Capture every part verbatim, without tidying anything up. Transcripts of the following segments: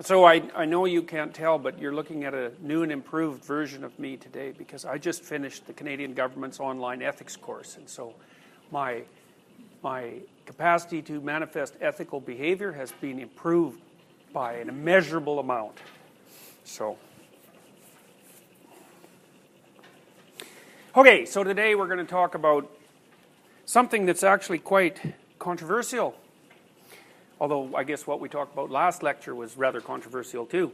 So I, I know you can't tell, but you're looking at a new and improved version of me today because I just finished the Canadian government's online ethics course. And so my my capacity to manifest ethical behavior has been improved by an immeasurable amount. So, okay, so today we're going to talk about something that's actually quite controversial. Although, I guess what we talked about last lecture was rather controversial too.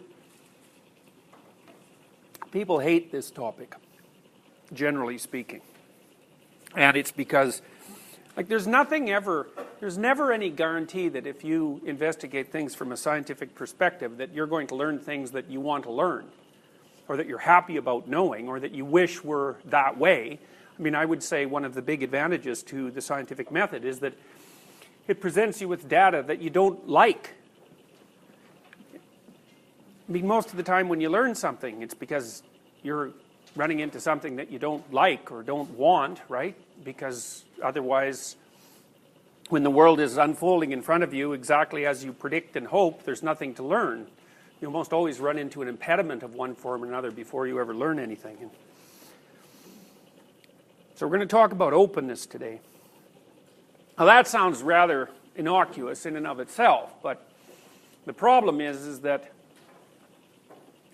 People hate this topic, generally speaking. And it's because, like, there's nothing ever, there's never any guarantee that if you investigate things from a scientific perspective that you're going to learn things that you want to learn, or that you're happy about knowing, or that you wish were that way. I mean, I would say one of the big advantages to the scientific method is that it presents you with data that you don't like. I mean, most of the time when you learn something, it's because you're running into something that you don't like or don't want, right? Because otherwise, when the world is unfolding in front of you exactly as you predict and hope, there's nothing to learn. You almost always run into an impediment of one form or another before you ever learn anything. So we're going to talk about openness today. Now that sounds rather innocuous in and of itself, but the problem is, is that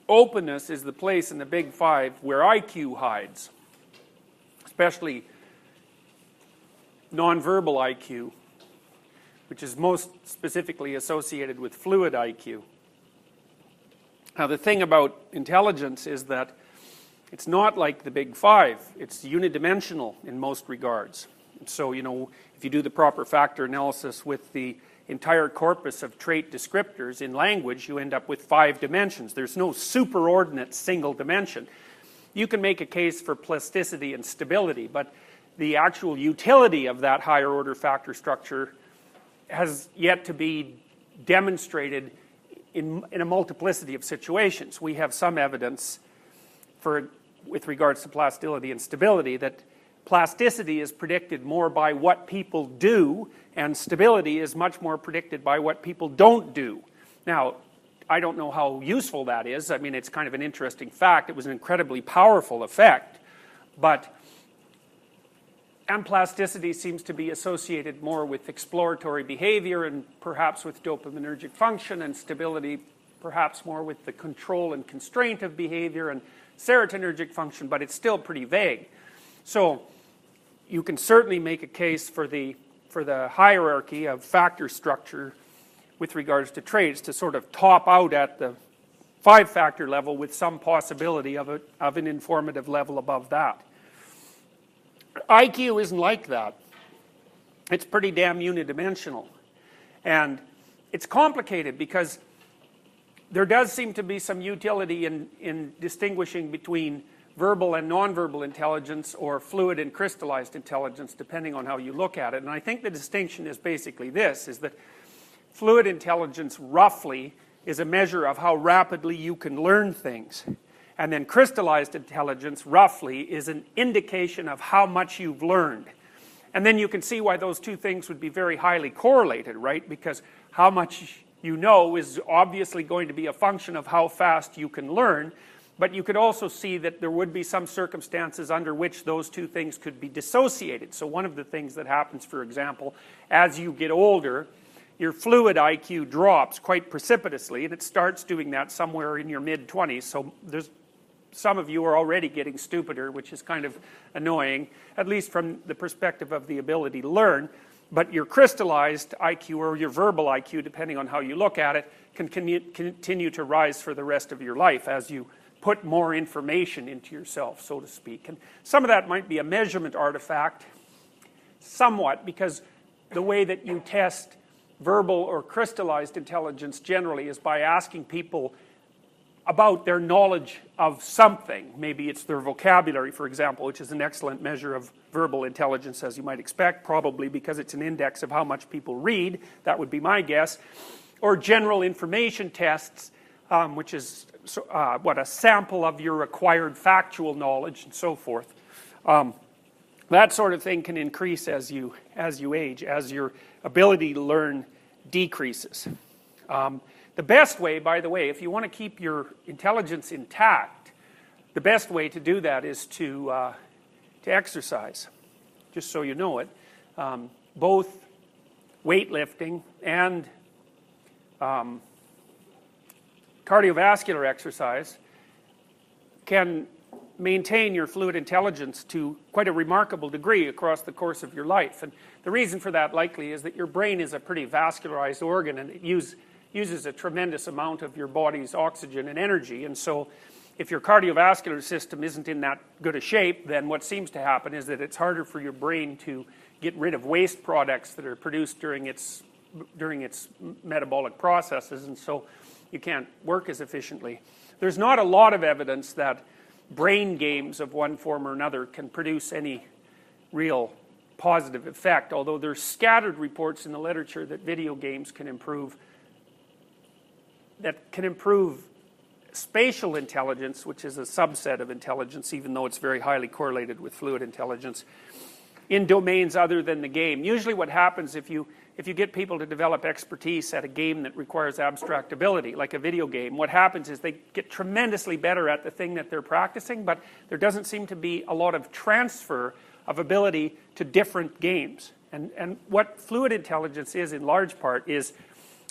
openness is the place in the Big Five where I Q hides, especially nonverbal I Q, which is most specifically associated with fluid I Q. Now the thing about intelligence is that it's not like the Big Five, it's unidimensional in most regards. So, you know, if you do the proper factor analysis with the entire corpus of trait descriptors in language, you end up with five dimensions. There's no superordinate single dimension. You can make a case for plasticity and stability, but the actual utility of that higher order factor structure has yet to be demonstrated in, in a multiplicity of situations. We have some evidence for, with regards to plasticity and stability, that plasticity is predicted more by what people do, and stability is much more predicted by what people don't do. Now, I don't know how useful that is. I mean, it's kind of an interesting fact. It was an incredibly powerful effect. But, and plasticity seems to be associated more with exploratory behavior and perhaps with dopaminergic function, and stability perhaps more with the control and constraint of behavior and serotonergic function, but it's still pretty vague. So, you can certainly make a case for the for the hierarchy of factor structure with regards to traits to sort of top out at the five-factor level with some possibility of a, of an informative level above that. I Q isn't like that. It's pretty damn unidimensional. And it's complicated because there does seem to be some utility in, in distinguishing between verbal and nonverbal intelligence, or fluid and crystallized intelligence, depending on how you look at it. And I think the distinction is basically this, is that fluid intelligence roughly is a measure of how rapidly you can learn things. And then crystallized intelligence roughly is an indication of how much you've learned. And then you can see why those two things would be very highly correlated, right? Because how much you know is obviously going to be a function of how fast you can learn. But you could also see that there would be some circumstances under which those two things could be dissociated. So one of the things that happens, for example, as you get older, your fluid I Q drops quite precipitously, and it starts doing that somewhere in your mid-twenties. So there's some of you are already getting stupider, which is kind of annoying, at least from the perspective of the ability to learn. But your crystallized I Q, or your verbal I Q, depending on how you look at it, can continue to rise for the rest of your life as you put more information into yourself, so to speak. And some of that might be a measurement artifact, somewhat, because the way that you test verbal or crystallized intelligence generally is by asking people about their knowledge of something. Maybe it's their vocabulary, for example, which is an excellent measure of verbal intelligence, as you might expect, probably because it's an index of how much people read. That would be my guess. Or general information tests, um, which is So, uh, what a sample of your acquired factual knowledge and so forth. Um, that sort of thing can increase as you as you age, as your ability to learn decreases. Um, The best way, by the way, if you want to keep your intelligence intact, the best way to do that is to uh, to exercise, just so you know it. Um, both weightlifting and um, cardiovascular exercise can maintain your fluid intelligence to quite a remarkable degree across the course of your life. And the reason for that likely is that your brain is a pretty vascularized organ, and it use, uses a tremendous amount of your body's oxygen and energy. And so if your cardiovascular system isn't in that good a shape, then what seems to happen is that it's harder for your brain to get rid of waste products that are produced during its during its metabolic processes, and so you can't work as efficiently. There's not a lot of evidence that brain games of one form or another can produce any real positive effect, although there's scattered reports in the literature that video games can improve that can improve spatial intelligence, which is a subset of intelligence, even though it's very highly correlated with fluid intelligence, in domains other than the game. Usually what happens if you if you get people to develop expertise at a game that requires abstract ability, like a video game, what happens is they get tremendously better at the thing that they're practicing, but there doesn't seem to be a lot of transfer of ability to different games. And, and what fluid intelligence is, in large part, is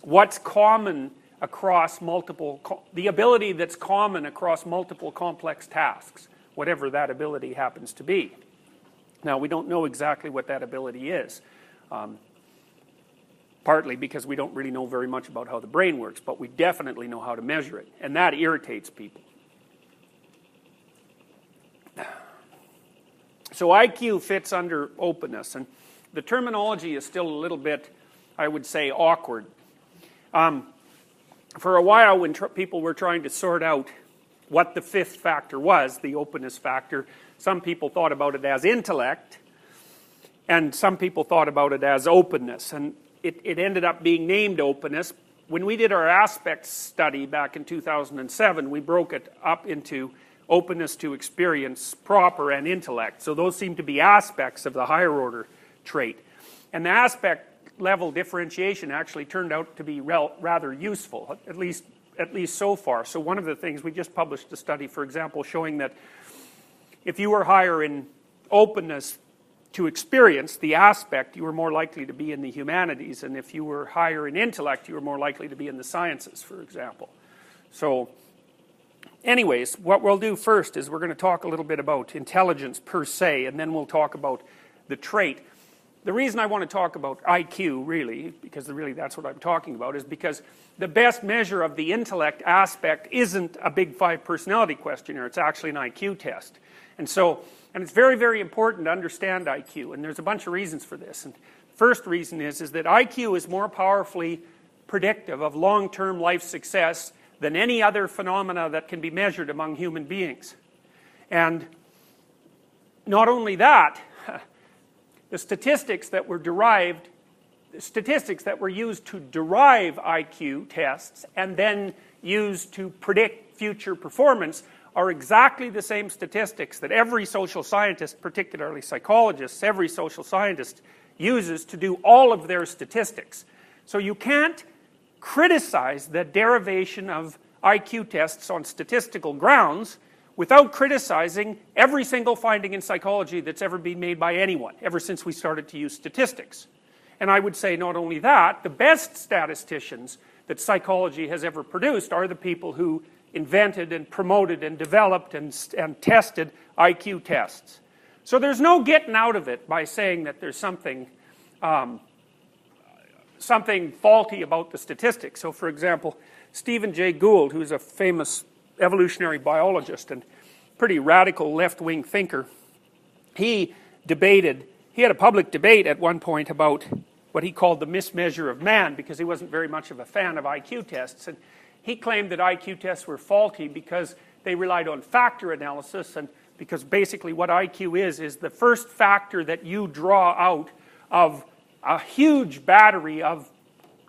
what's common across multiple, the ability that's common across multiple complex tasks, whatever that ability happens to be. Now, we don't know exactly what that ability is, um, partly because we don't really know very much about how the brain works, but we definitely know how to measure it, and that irritates people. So I Q fits under openness, and the terminology is still a little bit, I would say, awkward. Um, for a while, when tr- people were trying to sort out what the fifth factor was, the openness factor, some people thought about it as intellect, and some people thought about it as openness, and it, it ended up being named openness. When we did our aspects study back in two thousand seven, we broke it up into openness to experience proper and intellect, so those seem to be aspects of the higher order trait, and the aspect level differentiation actually turned out to be rel- rather useful, at least at least so far. So one of the things, we just published a study, for example, showing that if you were higher in openness to experience, the aspect, you were more likely to be in the humanities, and if you were higher in intellect, you were more likely to be in the sciences, for example. So, anyways, what we'll do first is we're going to talk a little bit about intelligence per se, and then we'll talk about the trait. The reason I want to talk about I Q, really, because really that's what I'm talking about, is because the best measure of the intellect aspect isn't a Big Five personality questionnaire, it's actually an I Q test. And so, and it's very, very important to understand I Q, and there's a bunch of reasons for this. And the first reason is, is that I Q is more powerfully predictive of long-term life success than any other phenomena that can be measured among human beings. And not only that, the statistics that were derived, the statistics that were used to derive I Q tests and then used to predict future performance are exactly the same statistics that every social scientist, particularly psychologists, every social scientist uses to do all of their statistics. So you can't criticize the derivation of I Q tests on statistical grounds without criticizing every single finding in psychology that's ever been made by anyone, ever since we started to use statistics. And I would say not only that, the best statisticians that psychology has ever produced are the people who invented and promoted and developed and, and tested I Q tests. So there's no getting out of it by saying that there's something, um, something faulty about the statistics. So for example, Stephen Jay Gould, who's a famous evolutionary biologist and pretty radical left-wing thinker, he debated, he had a public debate at one point about what he called the mismeasure of man, because he wasn't very much of a fan of I Q tests, and he claimed that I Q tests were faulty because they relied on factor analysis, and because basically what I Q is, is the first factor that you draw out of a huge battery of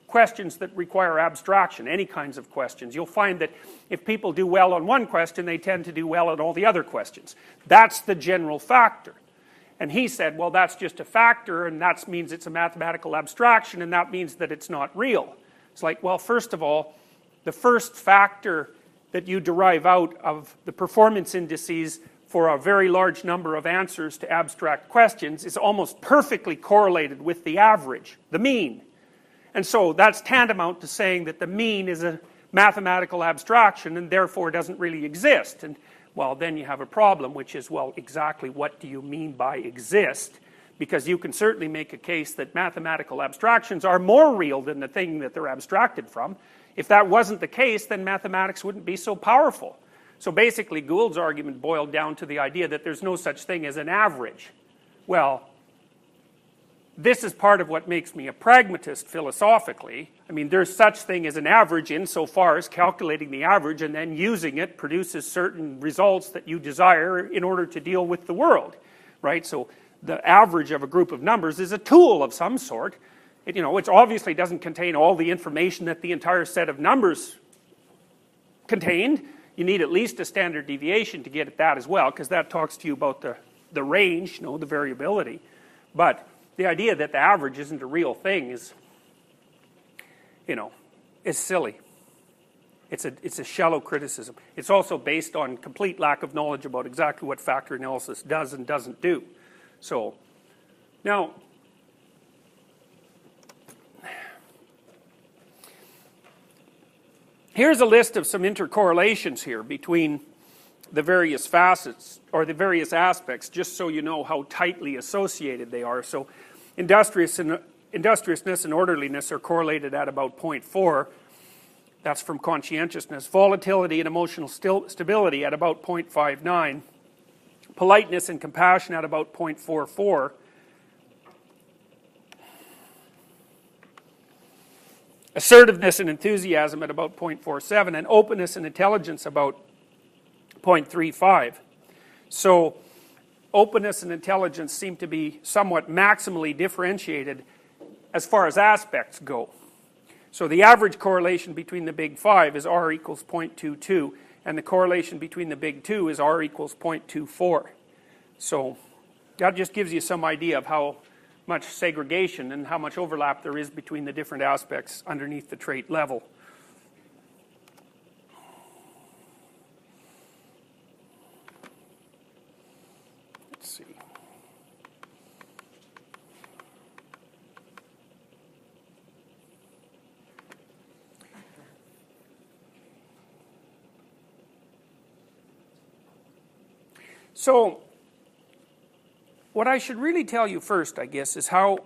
questions that require abstraction, any kinds of questions. You'll find that if people do well on one question, they tend to do well on all the other questions. That's the general factor. And he said, well, that's just a factor, and that means it's a mathematical abstraction, and that means that it's not real. It's like, well, first of all, the first factor that you derive out of the performance indices for a very large number of answers to abstract questions is almost perfectly correlated with the average, the mean. And so that's tantamount to saying that the mean is a mathematical abstraction and therefore doesn't really exist. And well, then you have a problem, which is, well, exactly what do you mean by exist? Because you can certainly make a case that mathematical abstractions are more real than the thing that they're abstracted from. If that wasn't the case, then mathematics wouldn't be so powerful. So basically, Gould's argument boiled down to the idea that there's no such thing as an average. Well, this is part of what makes me a pragmatist philosophically. I mean, there's such thing as an average insofar as calculating the average and then using it produces certain results that you desire in order to deal with the world, right? So the average of a group of numbers is a tool of some sort. It, you know, it obviously doesn't contain all the information that the entire set of numbers contained. You need at least a standard deviation to get at that as well, because that talks to you about the, the range, you know, the variability. But the idea that the average isn't a real thing is, you know, is silly. It's a, it's a shallow criticism. It's also based on complete lack of knowledge about exactly what factor analysis does and doesn't do. So, now, here's a list of some intercorrelations here between the various facets, or the various aspects, just so you know how tightly associated they are. So, industrious and, industriousness and orderliness are correlated at about zero point four. That's from conscientiousness. Volatility and emotional stil- stability at about zero point five nine. Politeness and compassion at about zero point four four. Assertiveness and enthusiasm at about zero point four seven, and openness and intelligence about zero point three five. So openness and intelligence seem to be somewhat maximally differentiated as far as aspects go. So the average correlation between the big five is R equals zero point two two, and the correlation between the big two is R equals zero point two four. So that just gives you some idea of how much segregation and how much overlap there is between the different aspects underneath the trait level. So, what I should really tell you first, I guess, is how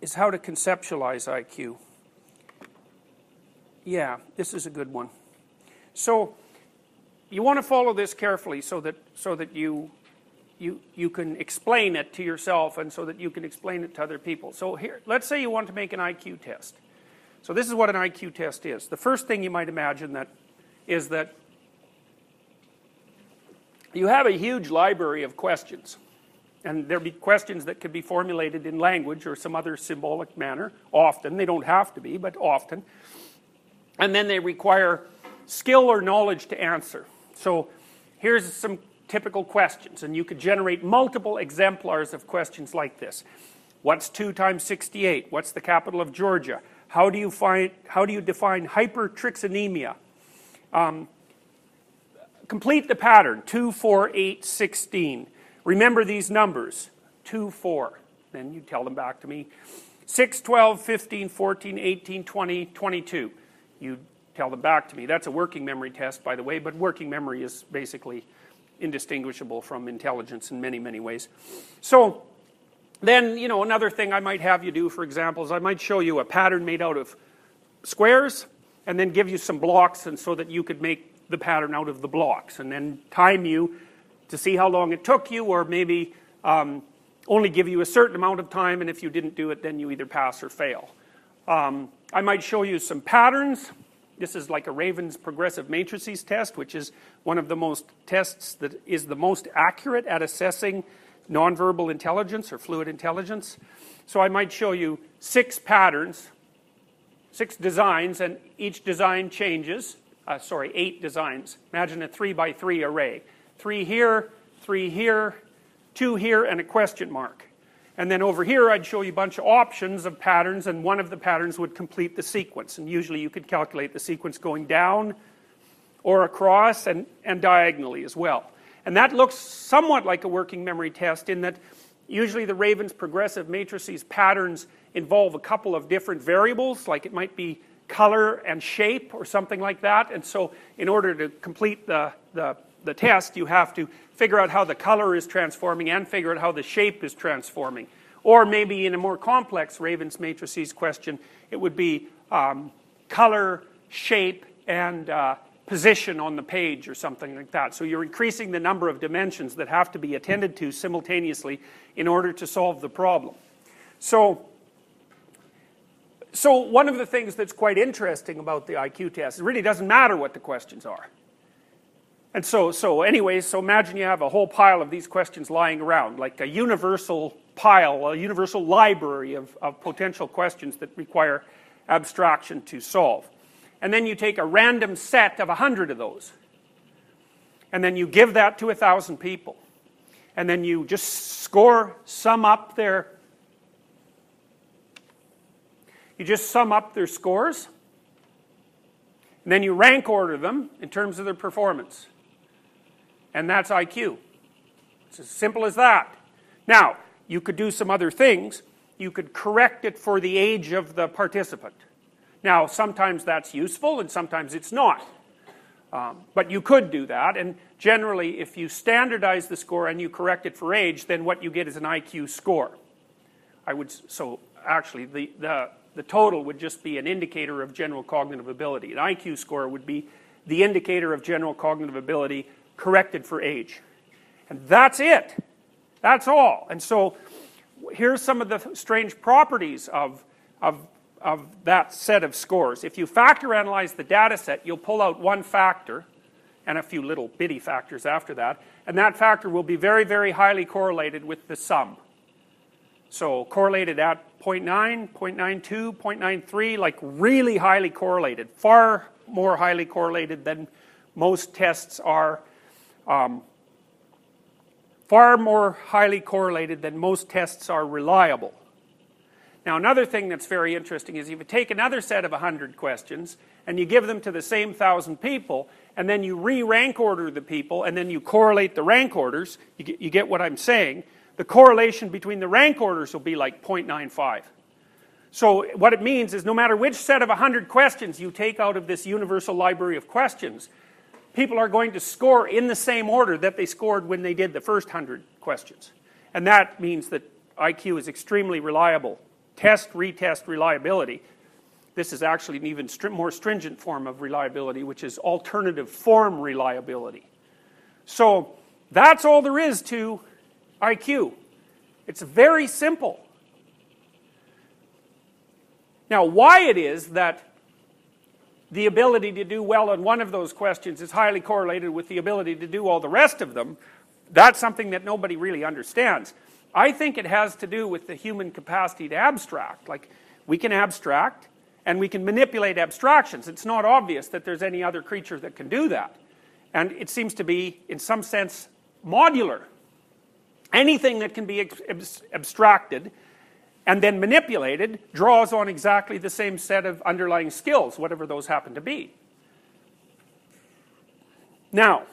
is how to conceptualize I Q. Yeah, this is a good one. So, you want to follow this carefully so that so that you you you can explain it to yourself and so that you can explain it to other people. So here, let's say you want to make an I Q test. So this is what an I Q test is. The first thing you might imagine that is that you have a huge library of questions, and there'll be questions that could be formulated in language or some other symbolic manner, often, they don't have to be, but often, and then they require skill or knowledge to answer. So here's some typical questions, and you could generate multiple exemplars of questions like this. What's two times sixty-eight? What's the capital of Georgia? How do you find, how do you define hypertrixinemia? Um, Complete the pattern, two, four, eight, sixteen. Remember these numbers, two, four. Then you tell them back to me. six, twelve, fifteen, fourteen, eighteen, twenty, twenty-two. You tell them back to me. That's a working memory test, by the way, but working memory is basically indistinguishable from intelligence in many, many ways. So, then, you know, another thing I might have you do, for example, is I might show you a pattern made out of squares, and then give you some blocks, and so that you could make the pattern out of the blocks, and then time you to see how long it took you, or maybe um, only give you a certain amount of time, and if you didn't do it, then you either pass or fail. Um, I might show you some patterns. This is like a Raven's Progressive Matrices test, which is one of the most tests that is the most accurate at assessing nonverbal intelligence or fluid intelligence. So I might show you six patterns, six designs, and each design changes. Uh, sorry, eight designs. Imagine a three by three array. Three here, three here, two here, and a question mark. And then over here I'd show you a bunch of options of patterns, and one of the patterns would complete the sequence. And usually you could calculate the sequence going down or across and, and diagonally as well. And that looks somewhat like a working memory test in that usually the Raven's progressive matrices patterns involve a couple of different variables, like it might be color and shape or something like that. And so in order to complete the, the, the test, you have to figure out how the color is transforming and figure out how the shape is transforming. Or maybe in a more complex Raven's matrices question, it would be um, color, shape, and uh, position on the page or something like that. So you're increasing the number of dimensions that have to be attended to simultaneously in order to solve the problem. So, so one of the things that's quite interesting about the I Q test, it really doesn't matter what the questions are. And so, so anyways, so imagine you have a whole pile of these questions lying around, like a universal pile, a universal library of, of potential questions that require abstraction to solve. And then you take a random set of a hundred of those. And then you give that to a thousand people. And then you just score, sum up their, you just sum up their scores. And then you rank order them in terms of their performance. And that's I Q. It's as simple as that. Now, you could do some other things. You could correct it for the age of the participant. Now, sometimes that's useful and sometimes it's not. Um, but you could do that, and generally if you standardize the score and you correct it for age, then what you get is an I Q score. I would, so actually the, the, the total would just be an indicator of general cognitive ability. An I Q score would be the indicator of general cognitive ability corrected for age. And that's it. That's all. And so here's some of the strange properties of, of of that set of scores. If you factor analyze the data set, you'll pull out one factor and a few little bitty factors after that, and that factor will be very, very highly correlated with the sum. So correlated at zero point nine, zero point nine two, zero point nine three, like really highly correlated, far more highly correlated than most tests are, um, far more highly correlated than most tests are reliable. Now, another thing that's very interesting is if you take another set of one hundred questions and you give them to the same one thousand people, and then you re-rank order the people and then you correlate the rank orders, you get, you get what I'm saying, the correlation between the rank orders will be like zero point nine five. So what it means is no matter which set of one hundred questions you take out of this universal library of questions, people are going to score in the same order that they scored when they did the first one hundred questions. And that means that I Q is extremely reliable. Test, retest, reliability. This is actually an even str- more stringent form of reliability, which is alternative form reliability. So that's all there is to I Q. It's very simple. Now, why it is that the ability to do well on one of those questions is highly correlated with the ability to do all the rest of them, that's something that nobody really understands. I think it has to do with the human capacity to abstract. Like, we can abstract, and we can manipulate abstractions. It's not obvious that there's any other creature that can do that. And it seems to be, in some sense, modular. Anything that can be abstracted and then manipulated draws on exactly the same set of underlying skills, whatever those happen to be. Now,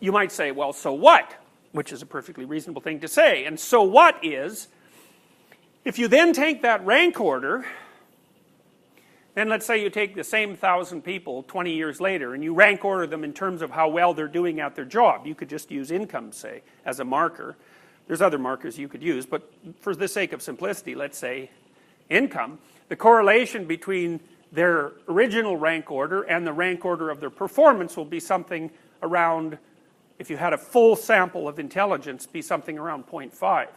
you might say, well, so what? Which is a perfectly reasonable thing to say. And so what is, if you then take that rank order, then let's say you take the same thousand people twenty years later and you rank order them in terms of how well they're doing at their job. You could just use income, say, as a marker. There's other markers you could use, but for the sake of simplicity, let's say income. The correlation between their original rank order and the rank order of their performance will be something around, if you had a full sample of intelligence, be something around zero point five,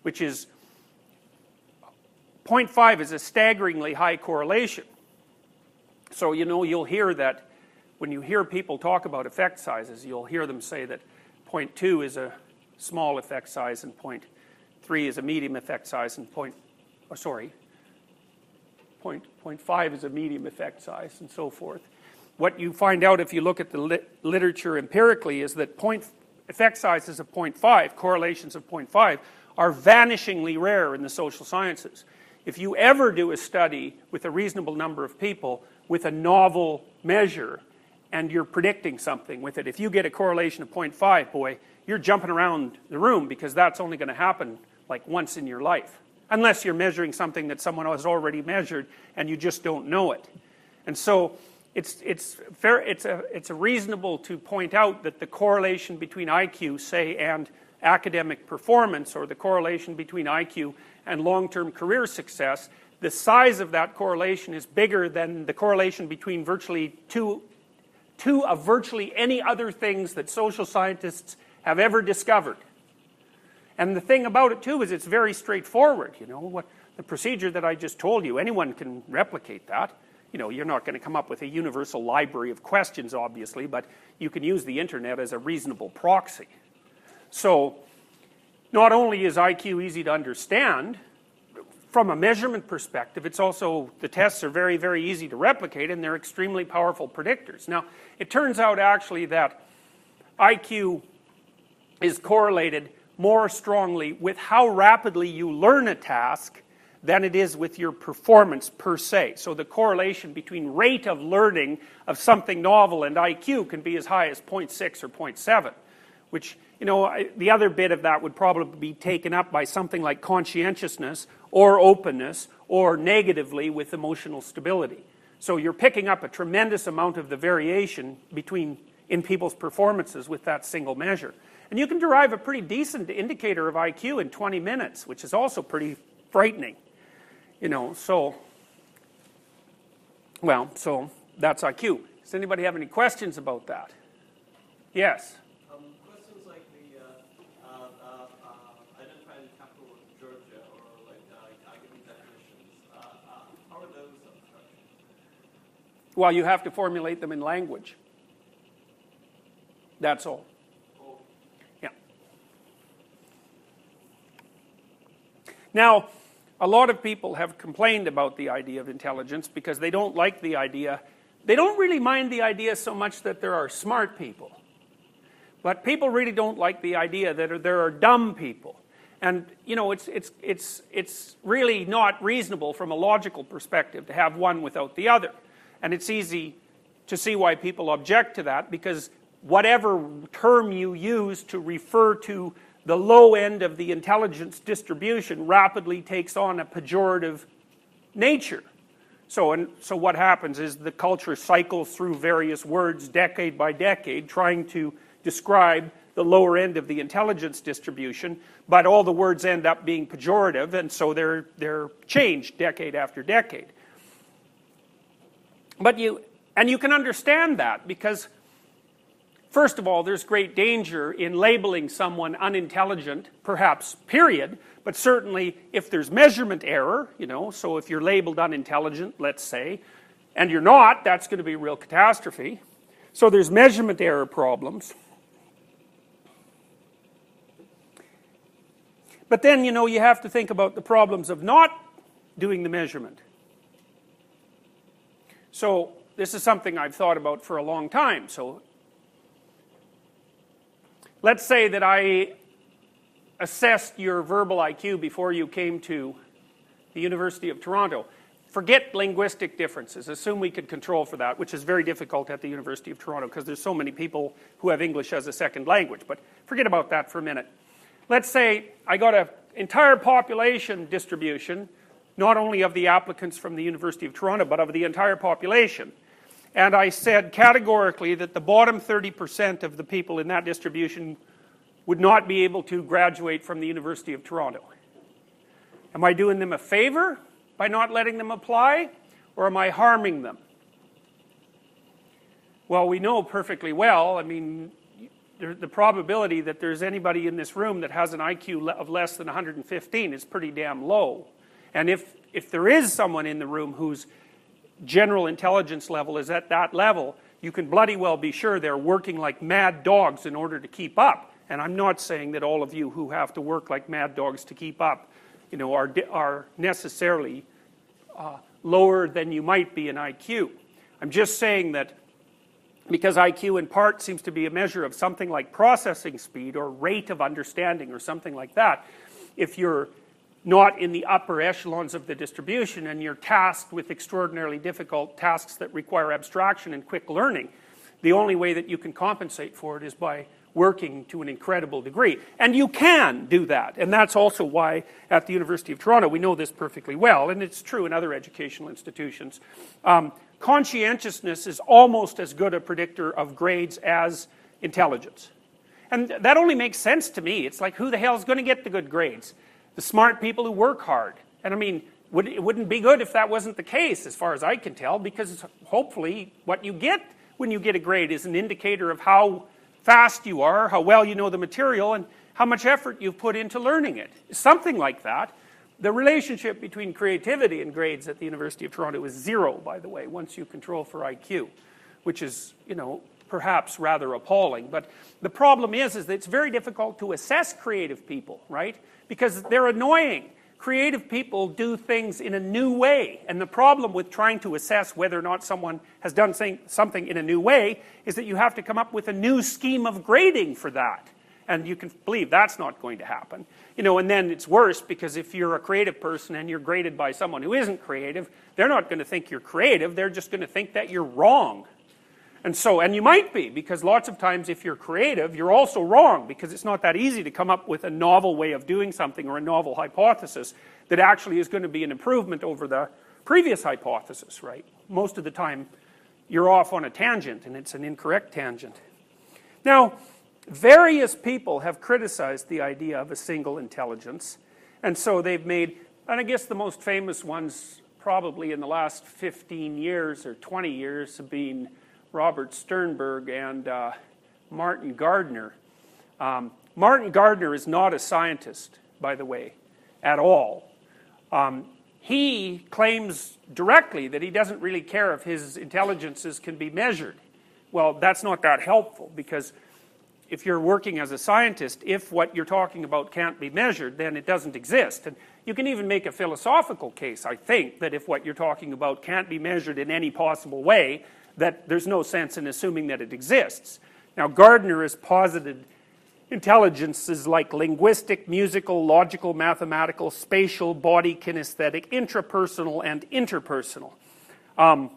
which is, zero point five is a staggeringly high correlation. So, you know, you'll hear that, when you hear people talk about effect sizes, you'll hear them say that zero point two is a small effect size and zero point three is a medium effect size and point, oh, sorry, zero point five is a medium effect size and so forth. What you find out if you look at the lit- literature empirically is that point, effect sizes of zero point five, correlations of zero point five, are vanishingly rare in the social sciences. If you ever do a study with a reasonable number of people with a novel measure and you're predicting something with it, if you get a correlation of zero point five, boy, you're jumping around the room, because that's only going to happen like once in your life. Unless you're measuring something that someone has already measured and you just don't know it. And so it's, it's, fair, it's, a, it's a reasonable to point out that the correlation between I Q, say, and academic performance, or the correlation between I Q and long-term career success, the size of that correlation is bigger than the correlation between virtually two, two of virtually any other things that social scientists have ever discovered. And the thing about it too is it's very straightforward. You know, what the procedure that I just told you, anyone can replicate that. You know, you're not going to come up with a universal library of questions, obviously, but you can use the internet as a reasonable proxy. So, not only is I Q easy to understand, from a measurement perspective, it's also, the tests are very, very easy to replicate, and they're extremely powerful predictors. Now, it turns out actually that I Q is correlated more strongly with how rapidly you learn a task than it is with your performance per se. So the correlation between rate of learning of something novel and I Q can be as high as zero point six or zero point seven, which, you know, I, the other bit of that would probably be taken up by something like conscientiousness or openness, or negatively with emotional stability. So you're picking up a tremendous amount of the variation between in people's performances with that single measure. And you can derive a pretty decent indicator of I Q in twenty minutes, which is also pretty frightening. You know, so, well, so that's I Q. Does anybody have any questions about that? Yes? Well, you have to formulate them in language. That's all. Yeah. Now, a lot of people have complained about the idea of intelligence because they don't like the idea. They don't really mind the idea so much that there are smart people. But people really don't like the idea that there are dumb people. And, you know, it's, it's, it's, it's really not reasonable from a logical perspective to have one without the other. And it's easy to see why people object to that, because whatever term you use to refer to the low end of the intelligence distribution rapidly takes on a pejorative nature. So, and, so what happens is the culture cycles through various words decade by decade trying to describe the lower end of the intelligence distribution, but all the words end up being pejorative, and so they're, they're changed decade after decade. But you, and you can understand that, because first of all, there's great danger in labeling someone unintelligent, perhaps, period, but certainly if there's measurement error, you know, so if you're labeled unintelligent, let's say, and you're not, that's going to be a real catastrophe. So there's measurement error problems. But then, you know, you have to think about the problems of not doing the measurement. So, this is something I've thought about for a long time. So, let's say that I assessed your verbal I Q before you came to the University of Toronto. Forget linguistic differences. Assume we could control for that, which is very difficult at the University of Toronto because there's so many people who have English as a second language. But forget about that for a minute. Let's say I got an entire population distribution, not only of the applicants from the University of Toronto, but of the entire population. And I said categorically that the bottom thirty percent of the people in that distribution would not be able to graduate from the University of Toronto. Am I doing them a favor by not letting them apply, or am I harming them? Well, we know perfectly well, I mean, the probability that there's anybody in this room that has an I Q of less than one hundred fifteen is pretty damn low. And if, if there is someone in the room whose general intelligence level is at that level, you can bloody well be sure they're working like mad dogs in order to keep up. And I'm not saying that all of you who have to work like mad dogs to keep up, you know, are, are necessarily uh, lower than you might be in I Q. I'm just saying that because I Q in part seems to be a measure of something like processing speed or rate of understanding or something like that. If you're not in the upper echelons of the distribution and you're tasked with extraordinarily difficult tasks that require abstraction and quick learning, the only way that you can compensate for it is by working to an incredible degree. And you can do that. And that's also why at the University of Toronto we know this perfectly well, and it's true in other educational institutions. Um, conscientiousness is almost as good a predictor of grades as intelligence. And that only makes sense to me. It's like, who the hell is going to get the good grades? The smart people who work hard. And I mean, would, it wouldn't be good if that wasn't the case, as far as I can tell, because hopefully what you get when you get a grade is an indicator of how fast you are, how well you know the material, and how much effort you've put into learning it. Something like that. The relationship between creativity and grades at the University of Toronto is zero, by the way, once you control for I Q, which is, you know, perhaps rather appalling. But the problem is, is that it's very difficult to assess creative people, right? Because they're annoying. Creative people do things in a new way. And the problem with trying to assess whether or not someone has done something in a new way is that you have to come up with a new scheme of grading for that. And you can believe that's not going to happen. You know, and then it's worse because if you're a creative person and you're graded by someone who isn't creative, they're not going to think you're creative. They're just going to think that you're wrong. And so, and you might be, because lots of times if you're creative, you're also wrong, because it's not that easy to come up with a novel way of doing something or a novel hypothesis that actually is going to be an improvement over the previous hypothesis, right? Most of the time, you're off on a tangent, and it's an incorrect tangent. Now, various people have criticized the idea of a single intelligence, and so they've made, and I guess the most famous ones probably in the last fifteen years or twenty years have been Robert Sternberg and uh, Martin Gardner. Um, Martin Gardner is not a scientist, by the way, at all. Um, he claims directly that he doesn't really care if his intelligences can be measured. Well, that's not that helpful, because if you're working as a scientist, if what you're talking about can't be measured, then it doesn't exist. And you can even make a philosophical case, I think, that if what you're talking about can't be measured in any possible way, that there's no sense in assuming that it exists. Now, Gardner has posited intelligences like linguistic, musical, logical, mathematical, spatial, body, kinesthetic, intrapersonal, and interpersonal. Um,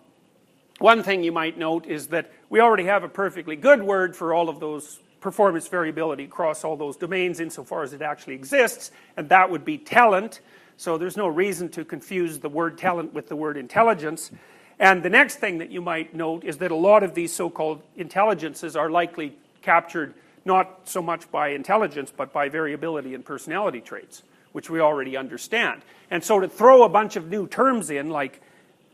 one thing you might note is that we already have a perfectly good word for all of those performance variability across all those domains insofar as it actually exists, and that would be talent. So there's no reason to confuse the word talent with the word intelligence. And the next thing that you might note is that a lot of these so-called intelligences are likely captured not so much by intelligence, but by variability and personality traits, which we already understand. And so to throw a bunch of new terms in, like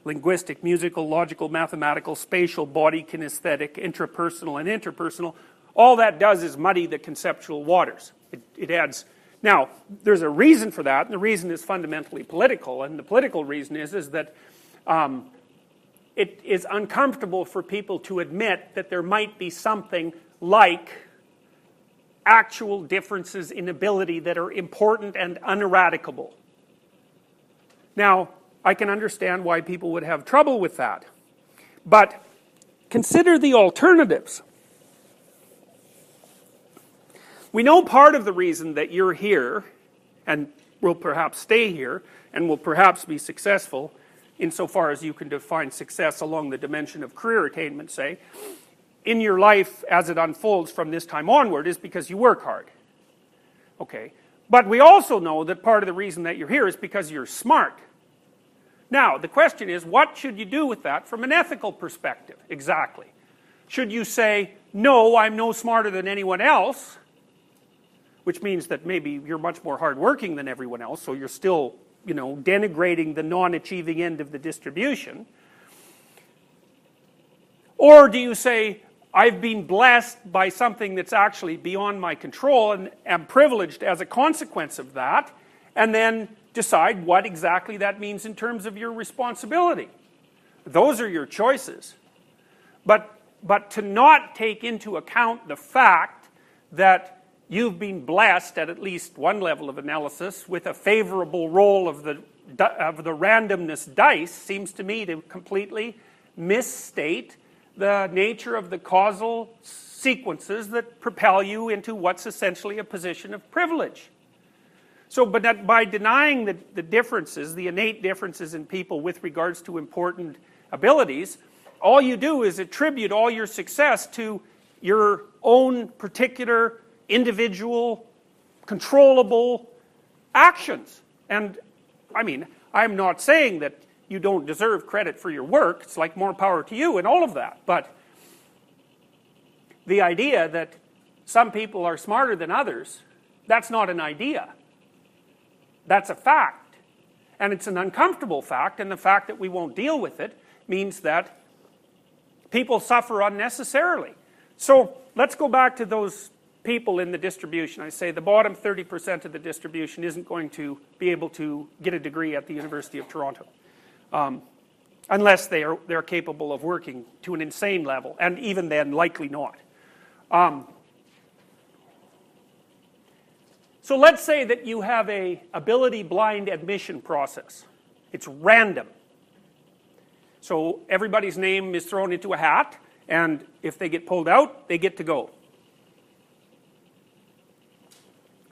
linguistic, musical, logical, mathematical, spatial, body, kinesthetic, intrapersonal, and interpersonal, all that does is muddy the conceptual waters. It, it adds... Now, there's a reason for that, and the reason is fundamentally political, and the political reason is, is that... Um, It is uncomfortable for people to admit that there might be something like actual differences in ability that are important and uneradicable. Now, I can understand why people would have trouble with that. But consider the alternatives. We know part of the reason that you're here, and will perhaps stay here, and will perhaps be successful, insofar as you can define success along the dimension of career attainment, say, in your life as it unfolds from this time onward, is because you work hard. Okay. But we also know that part of the reason that you're here is because you're smart. Now, the question is, what should you do with that from an ethical perspective, exactly? Should you say, no, I'm no smarter than anyone else, which means that maybe you're much more hardworking than everyone else, so you're still... you know, denigrating the non-achieving end of the distribution? Or do you say, I've been blessed by something that's actually beyond my control and am privileged as a consequence of that, and then decide what exactly that means in terms of your responsibility? Those are your choices. But, but to not take into account the fact that you've been blessed at at least one level of analysis with a favorable roll of the, of the randomness dice seems to me to completely misstate the nature of the causal sequences that propel you into what's essentially a position of privilege. So, but by denying the, the differences, the innate differences in people with regards to important abilities, all you do is attribute all your success to your own particular, individual, controllable actions. And, I mean, I'm not saying that you don't deserve credit for your work. It's like more power to you and all of that. But the idea that some people are smarter than others, that's not an idea. That's a fact. And it's an uncomfortable fact. And the fact that we won't deal with it means that people suffer unnecessarily. So let's go back to those people in the distribution. I say the bottom thirty percent of the distribution isn't going to be able to get a degree at the University of Toronto. Um, unless they are, they're capable of working to an insane level. And even then, likely not. Um, so let's say that you have a ability-blind admission process. It's random. So everybody's name is thrown into a hat. And if they get pulled out, they get to go.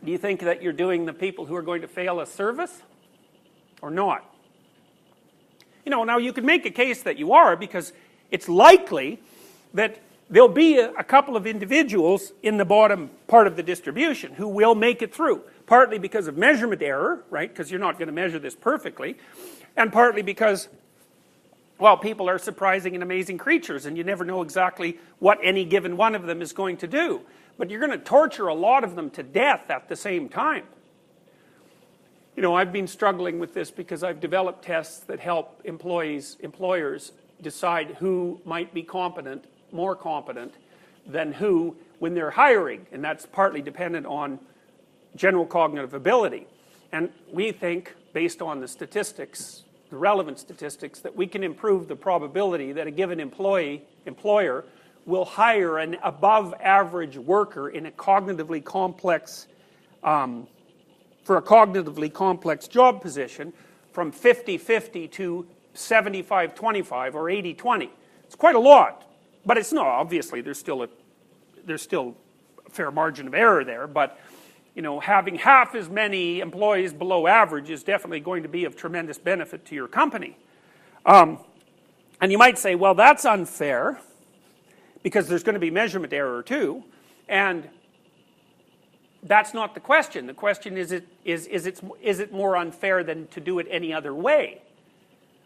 Do you think that you're doing the people who are going to fail a service or not? You know, now you could make a case that you are, because it's likely that there'll be a, a couple of individuals in the bottom part of the distribution who will make it through, partly because of measurement error, right? Because you're not going to measure this perfectly, and partly because, well, people are surprising and amazing creatures, and you never know exactly what any given one of them is going to do. But you're going to torture a lot of them to death at the same time. You know, I've been struggling with this because I've developed tests that help employees, employers decide who might be competent, more competent than who when they're hiring. And that's partly dependent on general cognitive ability. And we think, based on the statistics, the relevant statistics, that we can improve the probability that a given employee, employer will hire an above-average worker in a cognitively complex um for a cognitively complex job position from fifty fifty to seventy-five twenty-five or eighty twenty. It's quite a lot, but it's not, obviously, there's still a there's still a fair margin of error there, but you know, having half as many employees below average is definitely going to be of tremendous benefit to your company. Um, and you might say, well, that's unfair, because there's going to be measurement error too, and that's not the question. The question is, it, is, is, it, is it more unfair than to do it any other way?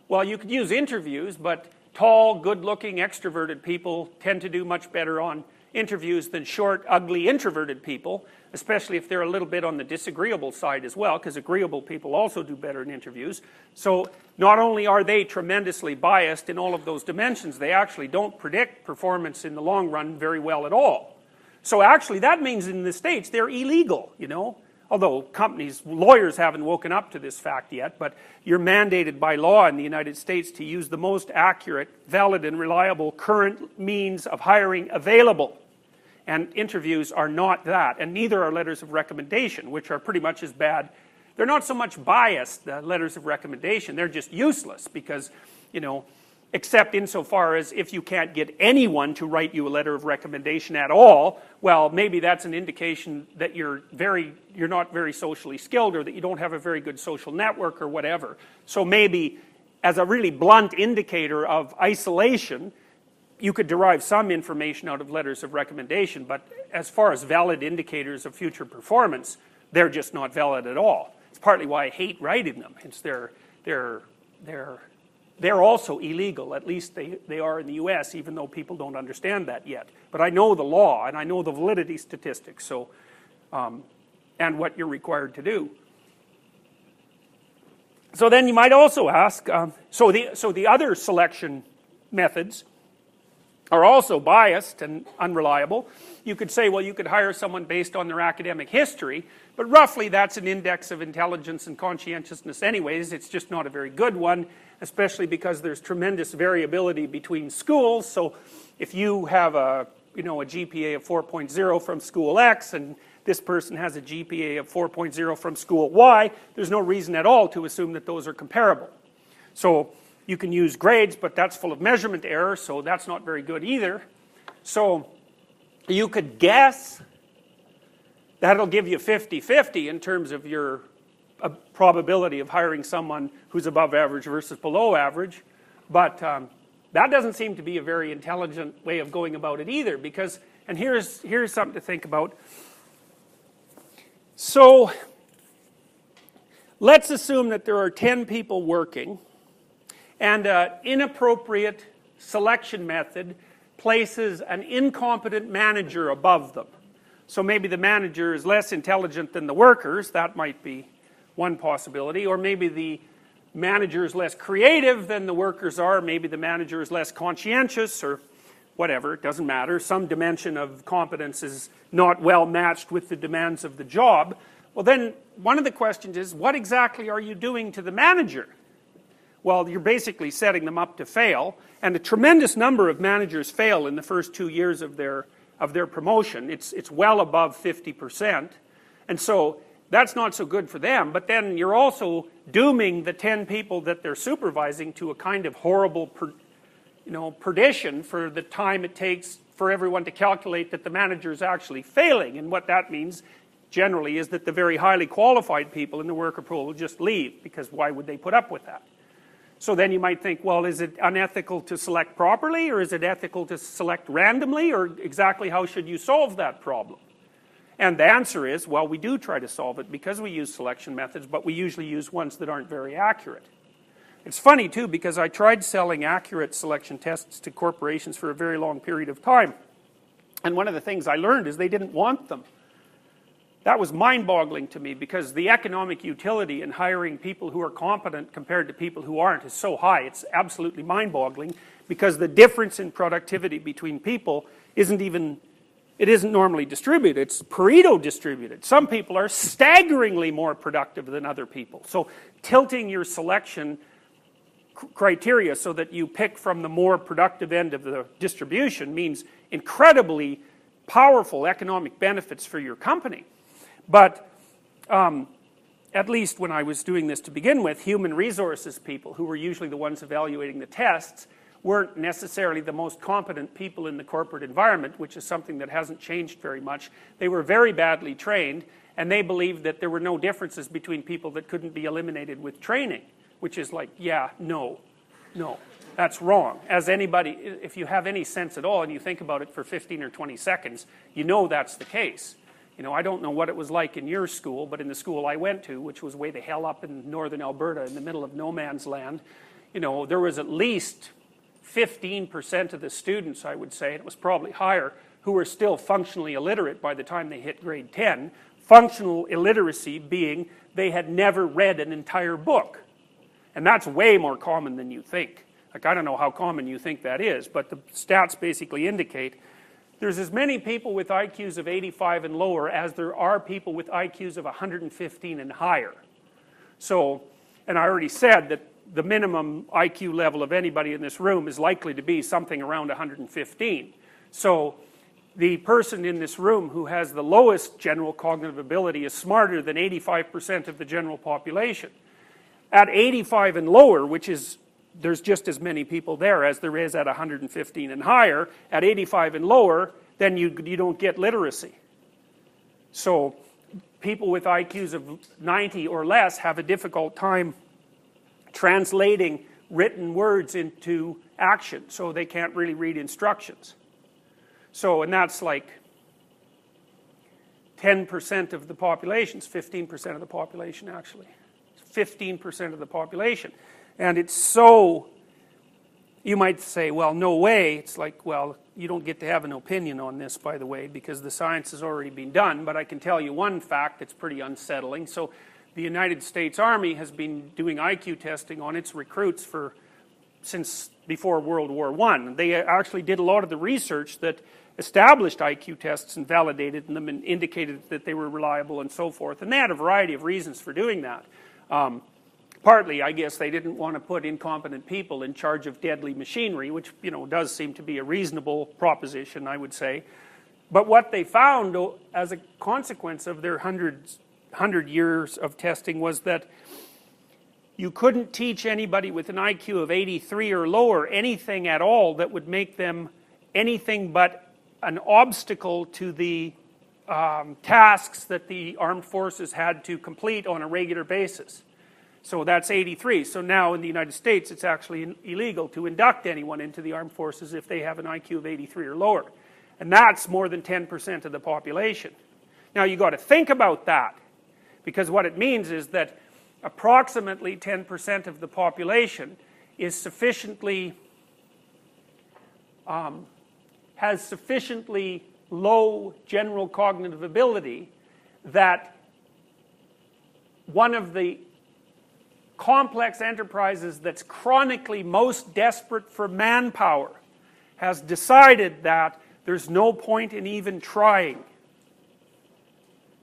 Well, you could use interviews, but tall, good-looking, extroverted people tend to do much better on interviews than short, ugly, introverted people, especially if they're a little bit on the disagreeable side as well, because agreeable people also do better in interviews. So not only are they tremendously biased in all of those dimensions, they actually don't predict performance in the long run very well at all. So actually, that means in the States, they're illegal, you know. Although companies, lawyers haven't woken up to this fact yet, but you're mandated by law in the United States to use the most accurate, valid, and reliable current means of hiring available. And interviews are not that, and neither are letters of recommendation, which are pretty much as bad. They're not so much biased, the letters of recommendation, they're just useless because, you know, except insofar as if you can't get anyone to write you a letter of recommendation at all, well, maybe that's an indication that you're very, you're not very socially skilled, or that you don't have a very good social network or whatever. So maybe as a really blunt indicator of isolation, you could derive some information out of letters of recommendation, but as far as valid indicators of future performance, they're just not valid at all. It's partly why I hate writing them. It's their, their, their... They're also illegal, at least they, they are in the U S, even though people don't understand that yet. But I know the law, and I know the validity statistics, so, um, and what you're required to do. So then you might also ask, um, so, the, so the other selection methods are also biased and unreliable. You could say, well, you could hire someone based on their academic history, but roughly that's an index of intelligence and conscientiousness anyways. It's just not a very good one, especially because there's tremendous variability between schools. So if you have a, you know, a G P A of four point oh from school X, and this person has a G P A of four point oh from school Y, there's no reason at all to assume that those are comparable. So You can use grades, but that's full of measurement error, so that's not very good either. So you could guess. That'll give you fifty fifty in terms of your uh, probability of hiring someone who's above average versus below average. But um, that doesn't seem to be a very intelligent way of going about it either, because, and here's, here's something to think about. So let's assume that there are ten people working, and an inappropriate selection method places an incompetent manager above them. So maybe the manager is less intelligent than the workers. That might be one possibility. Or maybe the manager is less creative than the workers are. Maybe the manager is less conscientious or whatever. It doesn't matter. Some dimension of competence is not well matched with the demands of the job. Well, then one of the questions is, what exactly are you doing to the manager? Well, you're basically setting them up to fail. And a tremendous number of managers fail in the first two years of their of their promotion. It's, it's well above fifty percent. And so that's not so good for them. But then you're also dooming the ten people that they're supervising to a kind of horrible per, you know, perdition for the time it takes for everyone to calculate that the manager is actually failing. And what that means generally is that the very highly qualified people in the worker pool will just leave, because why would they put up with that? So then you might think, well, is it unethical to select properly, or is it ethical to select randomly, or exactly how should you solve that problem? And the answer is, well, we do try to solve it because we use selection methods, but we usually use ones that aren't very accurate. It's funny, too, because I tried selling accurate selection tests to corporations for a very long period of time. And one of the things I learned is they didn't want them. That was mind-boggling to me, because the economic utility in hiring people who are competent compared to people who aren't is so high. It's absolutely mind-boggling, because the difference in productivity between people isn't even, it isn't normally distributed. It's Pareto distributed. Some people are staggeringly more productive than other people. So tilting your selection criteria so that you pick from the more productive end of the distribution means incredibly powerful economic benefits for your company. But um, at least when I was doing this to begin with, human resources people, who were usually the ones evaluating the tests, weren't necessarily the most competent people in the corporate environment, which is something that hasn't changed very much. They were very badly trained, and they believed that there were no differences between people that couldn't be eliminated with training, which is like, yeah, no, no, that's wrong. As anybody, if you have any sense at all and you think about it for fifteen or twenty seconds, you know that's the case. You know, I don't know what it was like in your school, but in the school I went to, which was way the hell up in northern Alberta, in the middle of no man's land, you know, there was at least fifteen percent of the students, I would say, and it was probably higher, who were still functionally illiterate by the time they hit grade ten. Functional illiteracy being they had never read an entire book. And that's way more common than you think. Like, I don't know how common you think that is, but the stats basically indicate there's as many people with I Qs of eighty-five and lower as there are people with I Qs of one hundred fifteen and higher. So, and I already said that the minimum I Q level of anybody in this room is likely to be something around one hundred fifteen. So, the person in this room who has the lowest general cognitive ability is smarter than eighty-five percent of the general population. At eighty-five and lower, which is, there's just as many people there as there is at one hundred fifteen and higher. At eighty-five and lower, then you, you don't get literacy. So people with I Qs of ninety or less have a difficult time translating written words into action, so they can't really read instructions. So, and that's like ten percent of the population, fifteen percent of the population actually. fifteen percent of the population. And it's so, you might say, well, no way. It's like, well, you don't get to have an opinion on this, by the way, because the science has already been done. But I can tell you one fact that's pretty unsettling. So the United States Army has been doing I Q testing on its recruits for since before World War One. They actually did a lot of the research that established I Q tests and validated them and indicated that they were reliable and so forth. And they had a variety of reasons for doing that. Um, Partly, I guess, they didn't want to put incompetent people in charge of deadly machinery, which, you know, does seem to be a reasonable proposition, I would say. But what they found as a consequence of their hundreds, hundred years of testing was that You couldn't teach anybody with an I Q of eighty-three or lower anything at all that would make them anything but an obstacle to the um, tasks that the armed forces had to complete on a regular basis. So that's eighty-three. So now in the United States, it's actually illegal to induct anyone into the armed forces if they have an I Q of eighty-three or lower. And that's more than ten percent of the population. Now you've got to think about that, because what it means is that approximately ten percent of the population is sufficiently, um, has sufficiently low general cognitive ability that one of the complex enterprises that's chronically most desperate for manpower has decided that there's no point in even trying.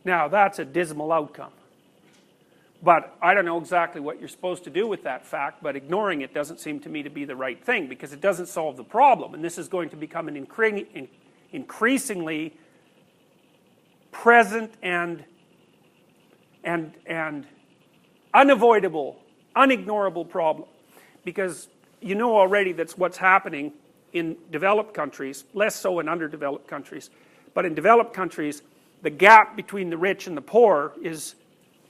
Now, that's a dismal outcome. But I don't know exactly what you're supposed to do with that fact, but ignoring it doesn't seem to me to be the right thing, because it doesn't solve the problem. And this is going to become an incre- increasingly present and and and unavoidable, unignorable problem. Because you know already that's what's happening in developed countries, less so in underdeveloped countries. But in developed countries, the gap between the rich and the poor is,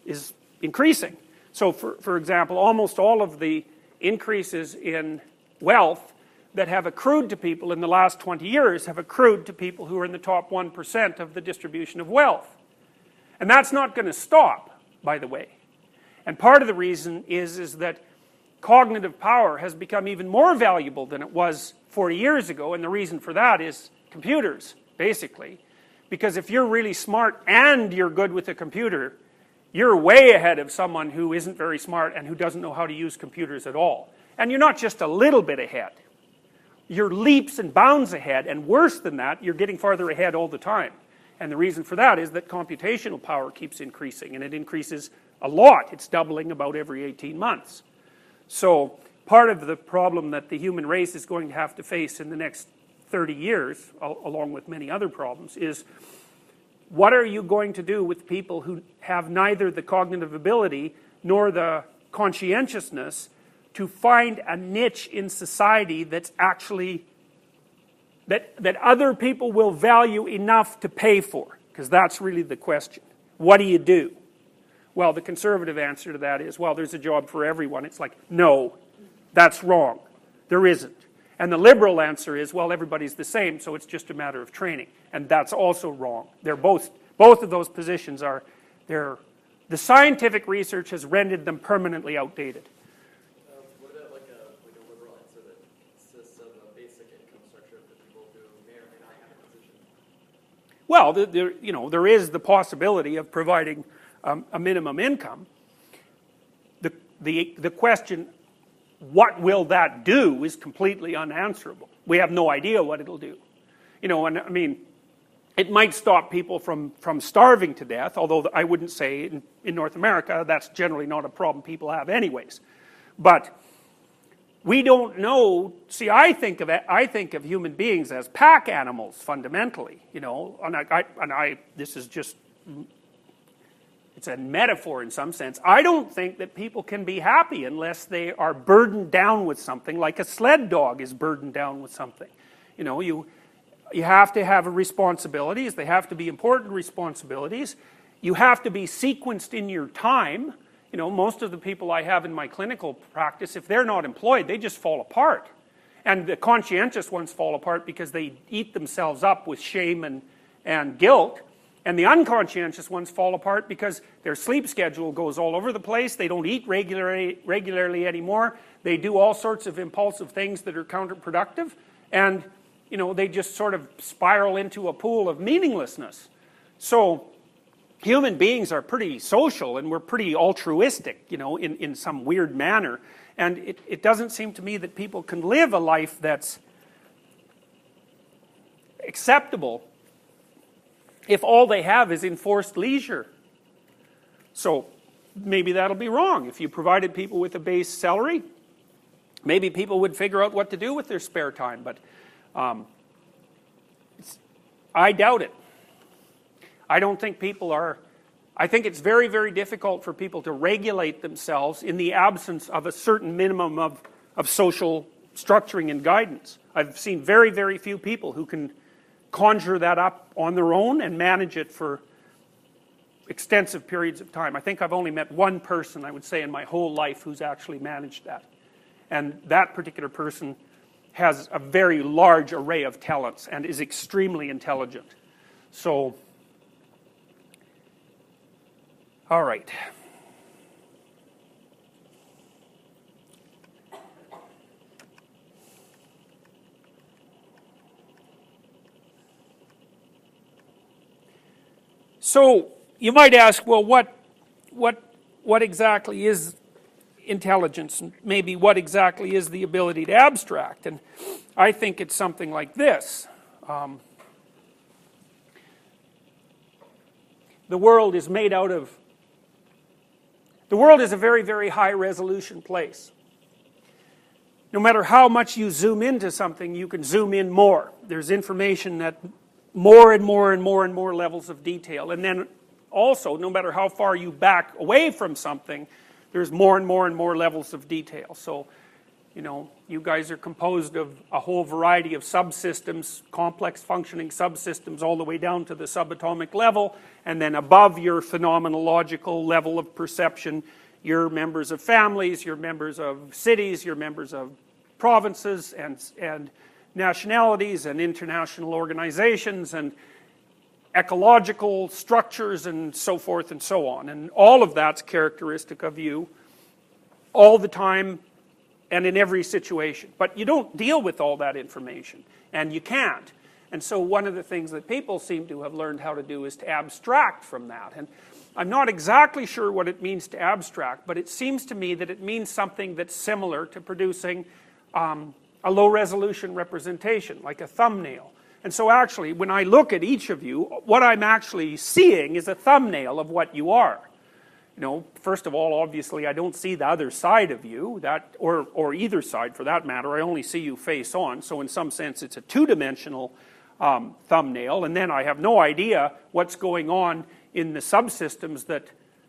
is increasing. So for, for example, almost all of the increases in wealth that have accrued to people in the last twenty years have accrued to people who are in the top one percent of the distribution of wealth. And that's not going to stop, by the way. And part of the reason is, is that cognitive power has become even more valuable than it was forty years ago, and the reason for that is computers, basically. Because if you're really smart and you're good with a computer, you're way ahead of someone who isn't very smart and who doesn't know how to use computers at all. And you're not just a little bit ahead. You're leaps and bounds ahead, and worse than that, you're getting farther ahead all the time. And the reason for that is that computational power keeps increasing, and it increases a lot. It's doubling about every eighteen months. So part of the problem that the human race is going to have to face in the next thirty years, along with many other problems, is what are you going to do with people who have neither the cognitive ability nor the conscientiousness to find a niche in society that's actually, that, that other people will value enough to pay for? Because that's really the question. What do you do? Well, the conservative answer to that is, well, there's a job for everyone. It's like, no, that's wrong. There isn't. And the liberal answer is, well, everybody's the same, so it's just a matter of training. And that's also wrong. They're both, both of those positions are, they're, the scientific research has rendered them permanently outdated. Um, what about like a, like a liberal answer that consists of a basic income structure for people who may or may not have a position? Well, the, the, you know, there is the possibility of providing um, a minimum income. The, the, the question, what will that do, is completely unanswerable. We have no idea what it'll do. You know, and I mean, it might stop people from, from starving to death, although I wouldn't say in, in North America that's generally not a problem people have anyways. But we don't know. See, I think of I think of human beings as pack animals fundamentally, you know, and I, I, and I this is just, it's a metaphor in some sense. I don't think that people can be happy unless they are burdened down with something, like a sled dog is burdened down with something. You know, you, you have to have responsibilities. They have to be important responsibilities. You have to be sequenced in your time. You know, most of the people I have in my clinical practice, if they're not employed, they just fall apart. And the conscientious ones fall apart because they eat themselves up with shame and, and guilt. And the unconscientious ones fall apart because their sleep schedule goes all over the place. They don't eat regularly, regularly anymore. They do all sorts of impulsive things that are counterproductive. And, you know, they just sort of spiral into a pool of meaninglessness. So human beings are pretty social, and we're pretty altruistic, you know, in, in some weird manner. And it, it doesn't seem to me that people can live a life that's acceptable if all they have is enforced leisure. So maybe that'll be wrong. If you provided people with a base salary, maybe people would figure out what to do with their spare time, but um, I doubt it. I don't think people are I think it's very, very difficult for people to regulate themselves in the absence of a certain minimum of, of social structuring and guidance. I've seen very, very few people who can conjure that up on their own and manage it for extensive periods of time. I think I've only met one person, I would say, in my whole life who's actually managed that. And that particular person has a very large array of talents and is extremely intelligent. So... all right. So you might ask, well, what, what, what exactly is intelligence, and maybe what exactly is the ability to abstract? And I think it's something like this. Um, the world is made out of The world is a very, very high resolution place. No matter how much you zoom into something, you can zoom in more. There's information at more and more and more and more levels of detail. And then also, no matter how far you back away from something, there's more and more and more levels of detail. So, you know, you guys are composed of a whole variety of subsystems, complex functioning subsystems, all the way down to the subatomic level, and then above your phenomenological level of perception, you're members of families, you're members of cities, you're members of provinces and, and nationalities and international organizations and ecological structures and so forth and so on. And all of that's characteristic of you all the time, and in every situation. But you don't deal with all that information, and you can't. And so one of the things that people seem to have learned how to do is to abstract from that. And I'm not exactly sure what it means to abstract, but it seems to me that it means something that's similar to producing um, a low-resolution representation, like a thumbnail. And so actually, when I look at each of you, what I'm actually seeing is a thumbnail of what you are. You know, first of all, obviously, I don't see the other side of you, that, or, or either side for that matter. I only see you face on, so in some sense it's a two-dimensional um, thumbnail, and then I have no idea what's going on in the subsystems that,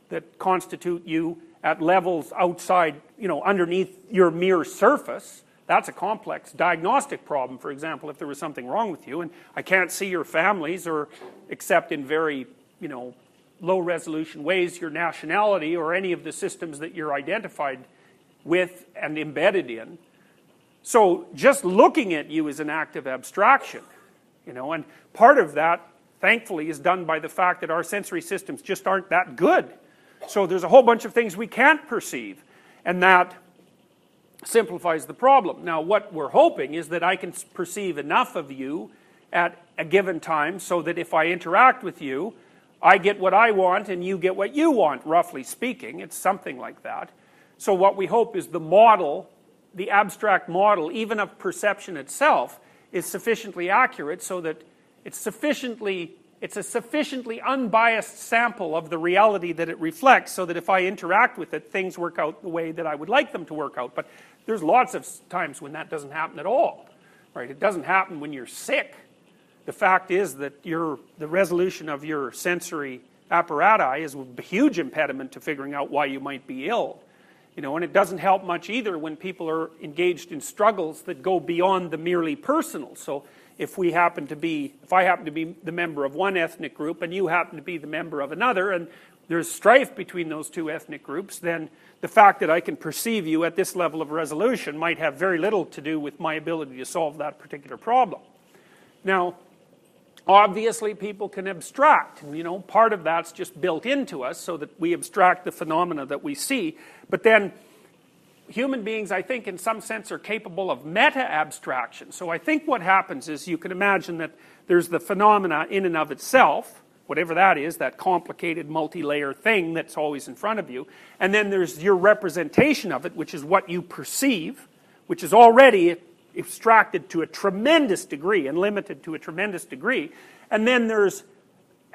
that constitute you at levels outside, you know, underneath your mere surface. That's a complex diagnostic problem, for example, if there was something wrong with you, and I can't see your families, or except in very, you know, low-resolution ways, your nationality, or any of the systems that you're identified with and embedded in. So just looking at you is an act of abstraction, you know, and part of that, thankfully, is done by the fact that our sensory systems just aren't that good. So there's a whole bunch of things we can't perceive, and that simplifies the problem. Now, what we're hoping is that I can perceive enough of you at a given time so that if I interact with you, I get what I want and you get what you want, roughly speaking. It's something like that. So what we hope is the model, the abstract model, even of perception itself, is sufficiently accurate so that it's sufficiently, it's a sufficiently unbiased sample of the reality that it reflects so that if I interact with it, things work out the way that I would like them to work out. But there's lots of times when that doesn't happen at all, right? It doesn't happen when you're sick. The fact is that your, the resolution of your sensory apparatus is a huge impediment to figuring out why you might be ill. You know, and it doesn't help much either when people are engaged in struggles that go beyond the merely personal. So if we happen to be, if I happen to be the member of one ethnic group and you happen to be the member of another, and there's strife between those two ethnic groups, then the fact that I can perceive you at this level of resolution might have very little to do with my ability to solve that particular problem. Now, obviously, people can abstract, you know, part of that's just built into us so that we abstract the phenomena that we see. But then, human beings, I think, in some sense, are capable of meta-abstraction. So I think what happens is you can imagine that there's the phenomena in and of itself, whatever that is, that complicated multi-layer thing that's always in front of you, and then there's your representation of it, which is what you perceive, which is already abstracted to a tremendous degree and limited to a tremendous degree, and then there's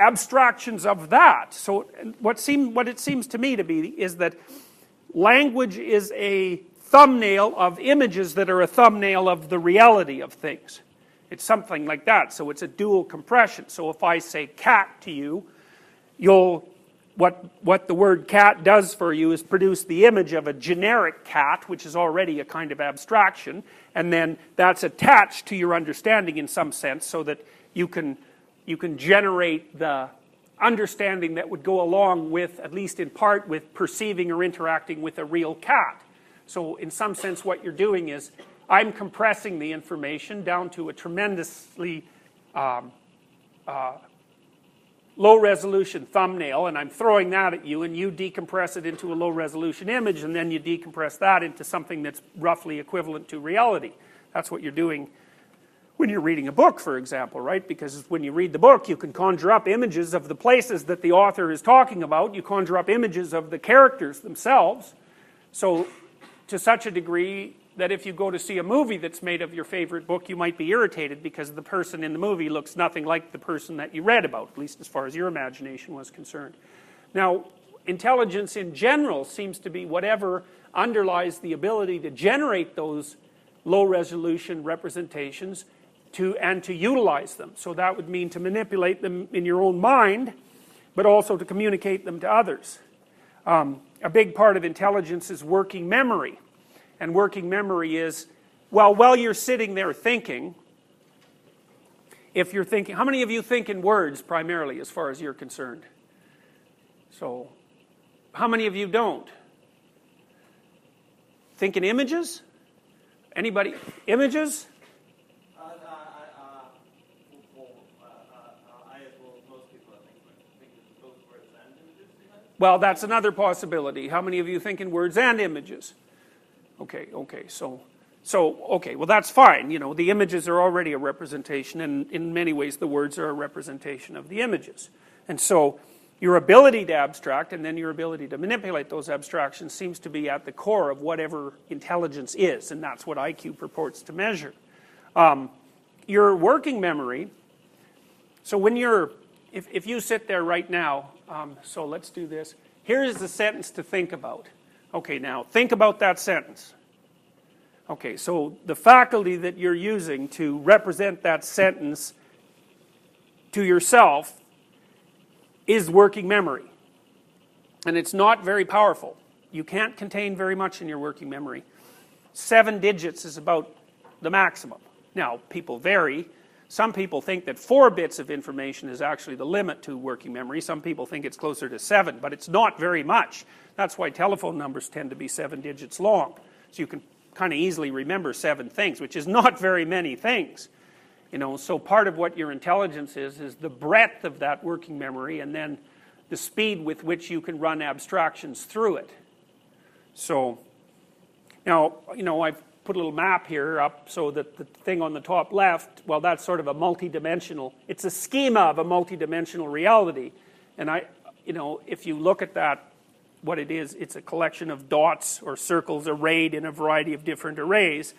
abstractions of that. So what seem, what it seems to me to be is that language is a thumbnail of images that are a thumbnail of the reality of things. It's something like that. So it's a dual compression. So if I say cat to you, you'll what, what the word cat does for you is produce the image of a generic cat, which is already a kind of abstraction, and then that's attached to your understanding in some sense, so that you can, you can generate the understanding that would go along with, at least in part, with perceiving or interacting with a real cat. So in some sense what you're doing is, I'm compressing the information down to a tremendously um, uh, low-resolution thumbnail, and I'm throwing that at you, and you decompress it into a low-resolution image, and then you decompress that into something that's roughly equivalent to reality. That's what you're doing when you're reading a book, for example, right? Because when you read the book, you can conjure up images of the places that the author is talking about. You conjure up images of the characters themselves. So, to such a degree that if you go to see a movie that's made of your favorite book, you might be irritated because the person in the movie looks nothing like the person that you read about, at least as far as your imagination was concerned. Now, intelligence in general seems to be whatever underlies the ability to generate those low-resolution representations to, and to utilize them. So that would mean to manipulate them in your own mind, but also to communicate them to others. Um, a big part of intelligence is working memory. And working memory is, well, while you're sitting there thinking, if you're thinking, how many of you think in words primarily as far as you're concerned? So, how many of you don't? Think in images? Anybody? Images? Uh, uh, uh, I, most people think both words and images. Well, that's another possibility. How many of you think in words and images? Okay, okay, so, so, okay, well that's fine, you know, the images are already a representation, and in many ways the words are a representation of the images. And so, your ability to abstract, and then your ability to manipulate those abstractions seems to be at the core of whatever intelligence is, and that's what I Q purports to measure. Um, your working memory, so when you're, if, if you sit there right now, um, so let's do this, here's the sentence to think about. Okay, now, think about that sentence. Okay, so the faculty that you're using to represent that sentence to yourself is working memory. And it's not very powerful. You can't contain very much in your working memory. Seven digits is about the maximum. Now, people vary. Some people think that four bits of information is actually the limit to working memory. Some people think it's closer to seven, but it's not very much. That's why telephone numbers tend to be seven digits long. So you can kind of easily remember seven things, which is not very many things. You know, so part of what your intelligence is, is the breadth of that working memory and then the speed with which you can run abstractions through it. So, now, you know, I've put a little map here up so that the thing on the top left, well, that's sort of a multidimensional, it's a schema of a multidimensional reality. And I, you know, if you look at that, what it is, it's a collection of dots or circles arrayed in a variety of different arrays.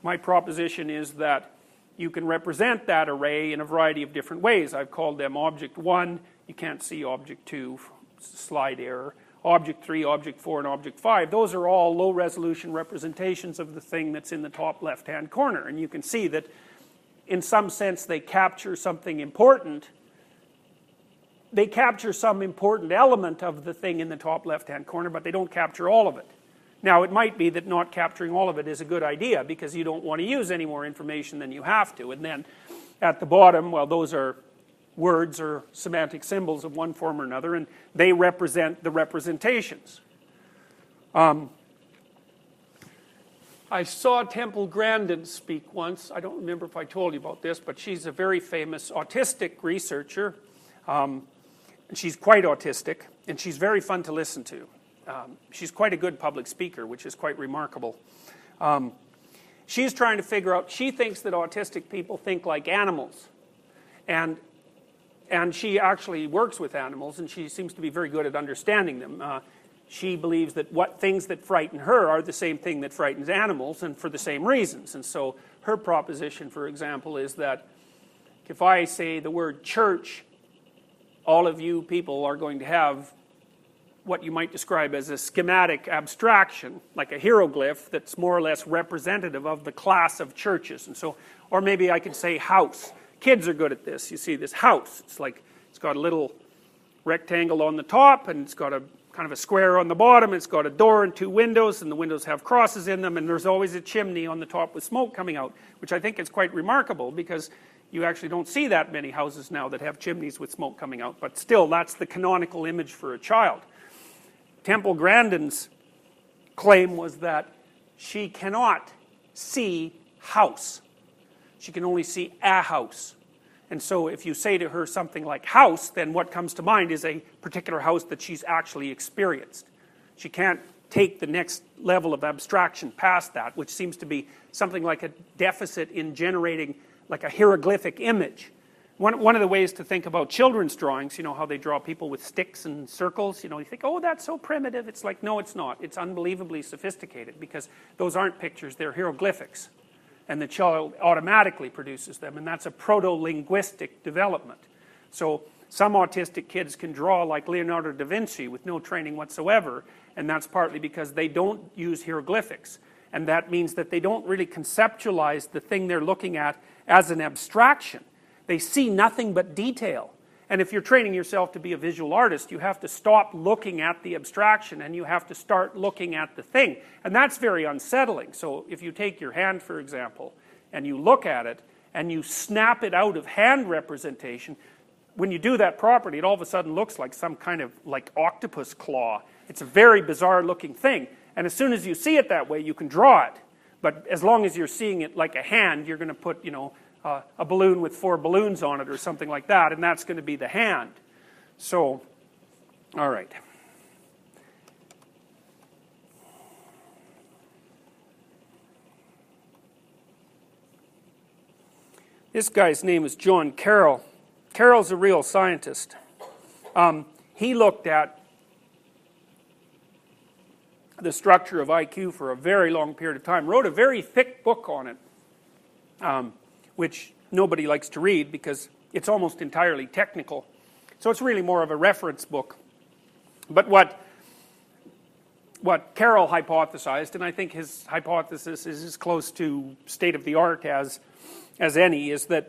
My proposition is that you can represent that array in a variety of different ways. I've called them object one, you can't see object two, slide error, object three, object four, and object five. Those are all low resolution representations of the thing that's in the top left hand corner. And you can see that in some sense they capture something important. They capture some important element of the thing in the top left-hand corner, but they don't capture all of it. Now, it might be that not capturing all of it is a good idea, because you don't want to use any more information than you have to. And then, at the bottom, well, those are words or semantic symbols of one form or another, and they represent the representations. Um, I saw Temple Grandin speak once. I don't remember if I told you about this, but she's a very famous autistic researcher. Um, And she's quite autistic, and she's very fun to listen to. Um, she's quite a good public speaker, which is quite remarkable. Um, she's trying to figure out, she thinks that autistic people think like animals. And, and she actually works with animals, and she seems to be very good at understanding them. Uh, she believes that what things that frighten her are the same thing that frightens animals, and for the same reasons. And so her proposition, for example, is that if I say the word church, all of you people are going to have what you might describe as a schematic abstraction, like a hieroglyph that's more or less representative of the class of churches. And so, or maybe I could say house. Kids are good at this. You see this house. It's like, it's got a little rectangle on the top, and it's got a kind of a square on the bottom, it's got a door and two windows, and the windows have crosses in them, and there's always a chimney on the top with smoke coming out, which I think is quite remarkable, because you actually don't see that many houses now that have chimneys with smoke coming out, but still, that's the canonical image for a child. Temple Grandin's claim was that she cannot see house. She can only see a house. And so if you say to her something like house, then what comes to mind is a particular house that she's actually experienced. She can't take the next level of abstraction past that, which seems to be something like a deficit in generating like a hieroglyphic image. One, one of the ways to think about children's drawings, you know, how they draw people with sticks and circles, you know, you think, oh, that's so primitive. It's like, no, it's not. It's unbelievably sophisticated, because those aren't pictures, they're hieroglyphics. And the child automatically produces them, and that's a proto-linguistic development. So some autistic kids can draw like Leonardo da Vinci with no training whatsoever, and that's partly because they don't use hieroglyphics. And that means that they don't really conceptualize the thing they're looking at as an abstraction. They see nothing but detail. And if you're training yourself to be a visual artist, you have to stop looking at the abstraction and you have to start looking at the thing. And that's very unsettling. So if you take your hand, for example, and you look at it and you snap it out of hand representation, when you do that properly, it all of a sudden looks like some kind of like octopus claw. It's a very bizarre looking thing. And as soon as you see it that way, you can draw it. But as long as you're seeing it like a hand, you're going to put, you know, Uh, a balloon with four balloons on it or something like that, and that's going to be the hand. So, all right. This guy's name is John Carroll. Carroll's a real scientist. Um, he looked at the structure of I Q for a very long period of time, wrote a very thick book on it, um, which nobody likes to read because it's almost entirely technical. So it's really more of a reference book. But what, what Carroll hypothesized, and I think his hypothesis is as close to state-of-the-art as, as any, is that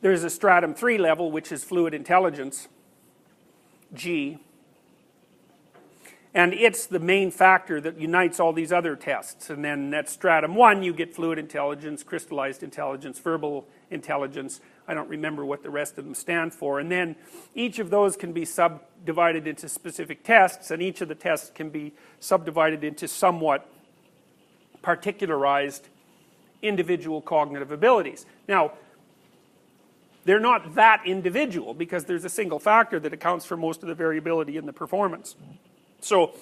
there is a stratum three level, which is fluid intelligence, G, and it's the main factor that unites all these other tests. And then at stratum one, you get fluid intelligence, crystallized intelligence, verbal intelligence. I don't remember what the rest of them stand for. And then each of those can be subdivided into specific tests, and each of the tests can be subdivided into somewhat particularized individual cognitive abilities. Now, they're not that individual, because there's a single factor that accounts for most of the variability in the performance. So,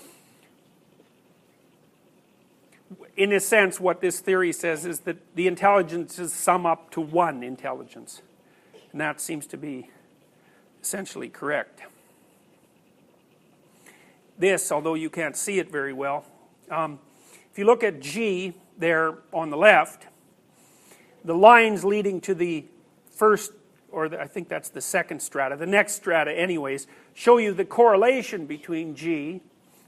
in a sense, what this theory says is that the intelligences sum up to one intelligence. And that seems to be essentially correct. This, although you can't see it very well, um, if you look at G there on the left, the lines leading to the first, or the, I think that's the second strata, the next strata anyways, show you the correlation between G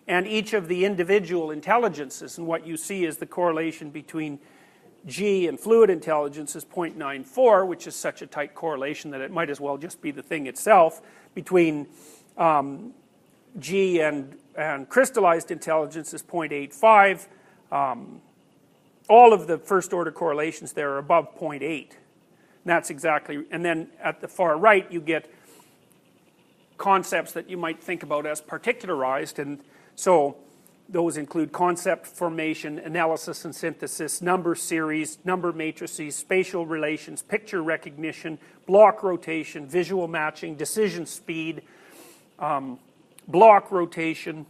and each of the individual intelligences, and what you see is the correlation between G and fluid intelligence is zero point nine four, which is such a tight correlation that it might as well just be the thing itself. Between um, G and, and crystallized intelligence is zero point eight five. Um, all of the first order correlations there are above zero point eight. That's exactly, and then at the far right you get concepts that you might think about as particularized, and so those include concept formation, analysis and synthesis, number series, number matrices, spatial relations, picture recognition, block rotation, visual matching, decision speed, um, block rotation,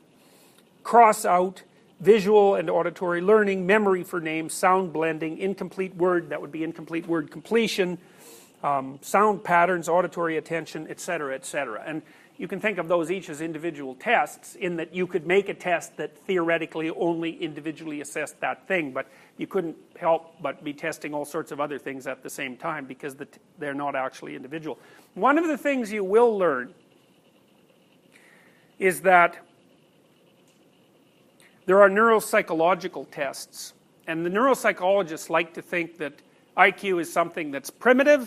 cross out, visual and auditory learning, memory for names, sound blending, incomplete word, that would be incomplete word completion, Um, sound patterns, auditory attention, et cetera, et cetera. And you can think of those each as individual tests, in that you could make a test that theoretically only individually assessed that thing, but you couldn't help but be testing all sorts of other things at the same time, because the t- they're not actually individual. One of the things you will learn is that there are neuropsychological tests, and the neuropsychologists like to think that I Q is something that's primitive,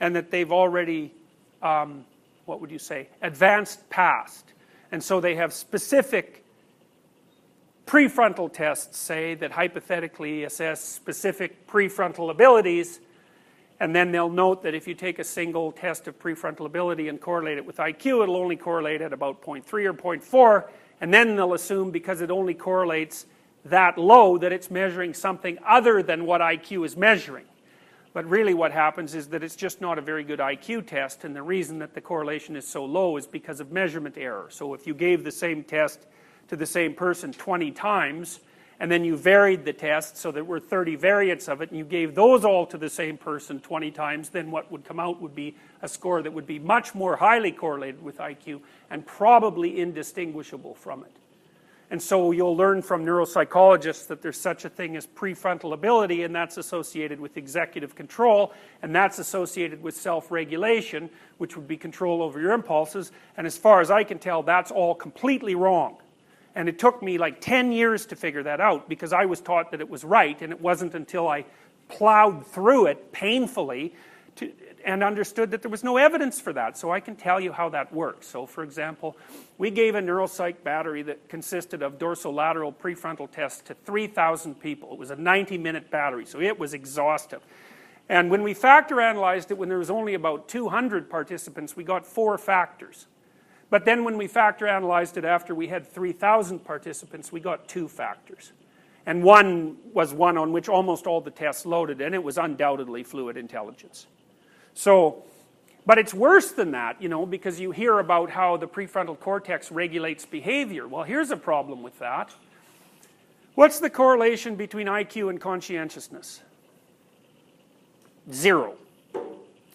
and that they've already um, what would you say, advanced past. And so they have specific prefrontal tests, say, that hypothetically assess specific prefrontal abilities, and then they'll note that if you take a single test of prefrontal ability and correlate it with I Q, it'll only correlate at about zero point three or zero point four, and then they'll assume because it only correlates that low that it's measuring something other than what I Q is measuring. But really what happens is that it's just not a very good I Q test, and the reason that the correlation is so low is because of measurement error. So if you gave the same test to the same person twenty times, and then you varied the test so there were thirty variants of it, and you gave those all to the same person twenty times, then what would come out would be a score that would be much more highly correlated with I Q and probably indistinguishable from it. And so you'll learn from neuropsychologists that there's such a thing as prefrontal ability, and that's associated with executive control, and that's associated with self-regulation, which would be control over your impulses, and as far as I can tell, that's all completely wrong. And it took me like ten years to figure that out, because I was taught that it was right, and it wasn't until I plowed through it painfully to, and understood that there was no evidence for that. So I can tell you how that works. So for example, we gave a neuropsych battery that consisted of dorsolateral prefrontal tests to three thousand people. It was a ninety minute battery, so it was exhaustive. And when we factor analyzed it, when there was only about two hundred participants, we got four factors. But then when we factor analyzed it after we had three thousand participants, we got two factors. And one was one on which almost all the tests loaded, and it was undoubtedly fluid intelligence. So, but it's worse than that, you know, because you hear about how the prefrontal cortex regulates behavior. Well, here's a problem with that. What's the correlation between I Q and conscientiousness? Zero,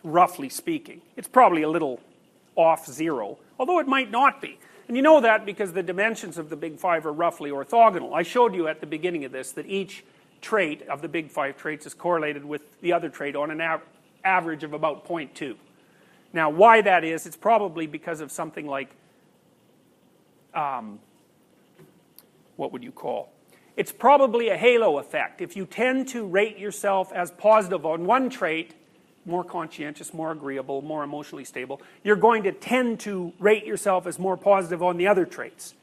roughly speaking. It's probably a little off zero, although it might not be. And you know that because the dimensions of the Big Five are roughly orthogonal. I showed you at the beginning of this that each trait of the Big Five traits is correlated with the other trait on an average. average of about zero point two. Now why that is, it's probably because of something like, um, what would you call? It's probably a halo effect. If you tend to rate yourself as positive on one trait, more conscientious, more agreeable, more emotionally stable, you're going to tend to rate yourself as more positive on the other traits.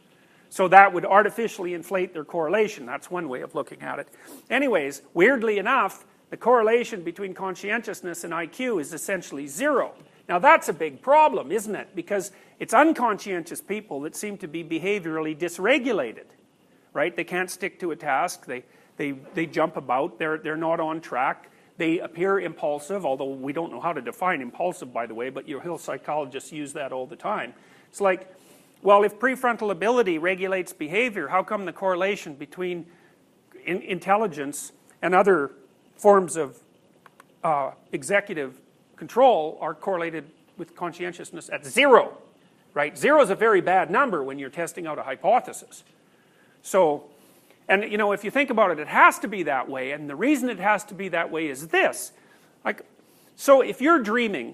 So that would artificially inflate their correlation. That's one way of looking at it. Anyways, weirdly enough, the correlation between conscientiousness and I Q is essentially zero. Now that's a big problem, isn't it? Because it's unconscientious people that seem to be behaviorally dysregulated, right? They can't stick to a task, they, they, they jump about, they're, they're not on track, they appear impulsive, although we don't know how to define impulsive, by the way, but your Hill psychologists use that all the time. It's like, well, if prefrontal ability regulates behavior, how come the correlation between in- intelligence and other forms of uh, executive control are correlated with conscientiousness at zero, right? Zero is a very bad number when you're testing out a hypothesis. So, and you know, if you think about it, it has to be that way, and the reason it has to be that way is this. Like, so if you're dreaming,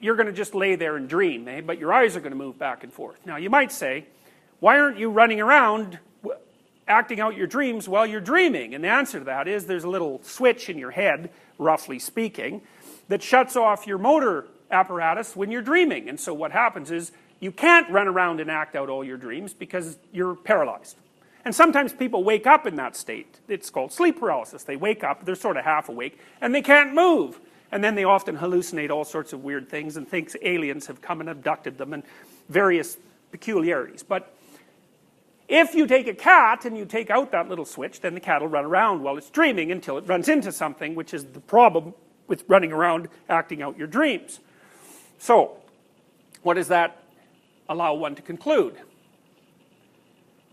you're going to just lay there and dream, eh? But your eyes are going to move back and forth. Now you might say, why aren't you running around acting out your dreams while you're dreaming? And the answer to that is there's a little switch in your head, roughly speaking, that shuts off your motor apparatus when you're dreaming. And so what happens is you can't run around and act out all your dreams because you're paralyzed. And sometimes people wake up in that state. It's called sleep paralysis. They wake up, they're sort of half awake, and they can't move. And then they often hallucinate all sorts of weird things and think aliens have come and abducted them and various peculiarities. But if you take a cat and you take out that little switch, then the cat will run around while it's dreaming until it runs into something, which is the problem with running around acting out your dreams. So, what does that allow one to conclude?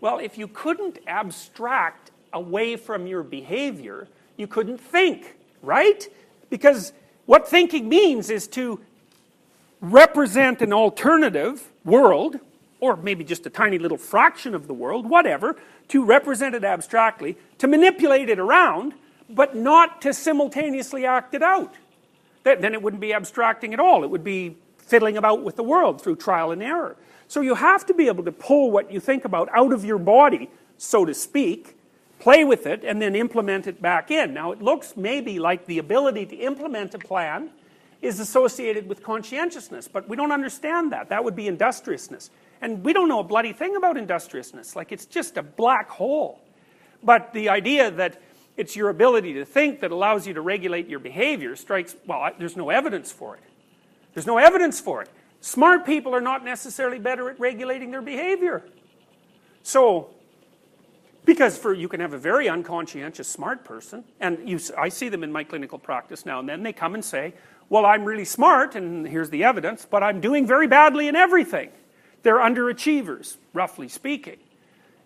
Well, if you couldn't abstract away from your behavior, you couldn't think, right? Because what thinking means is to represent an alternative world, or maybe just a tiny little fraction of the world, whatever, to represent it abstractly, to manipulate it around, but not to simultaneously act it out. Then it wouldn't be abstracting at all. It would be fiddling about with the world through trial and error. So you have to be able to pull what you think about out of your body, so to speak, play with it, and then implement it back in. Now it looks maybe like the ability to implement a plan is associated with conscientiousness, but we don't understand that. That would be industriousness. And we don't know a bloody thing about industriousness. Like, it's just a black hole. But the idea that it's your ability to think that allows you to regulate your behavior strikes, well, I, there's no evidence for it. There's no evidence for it. Smart people are not necessarily better at regulating their behavior. So, because for you can have a very unconscientious smart person, and you, I see them in my clinical practice now and then, they come and say, well, I'm really smart, and here's the evidence, but I'm doing very badly in everything. They're underachievers, roughly speaking.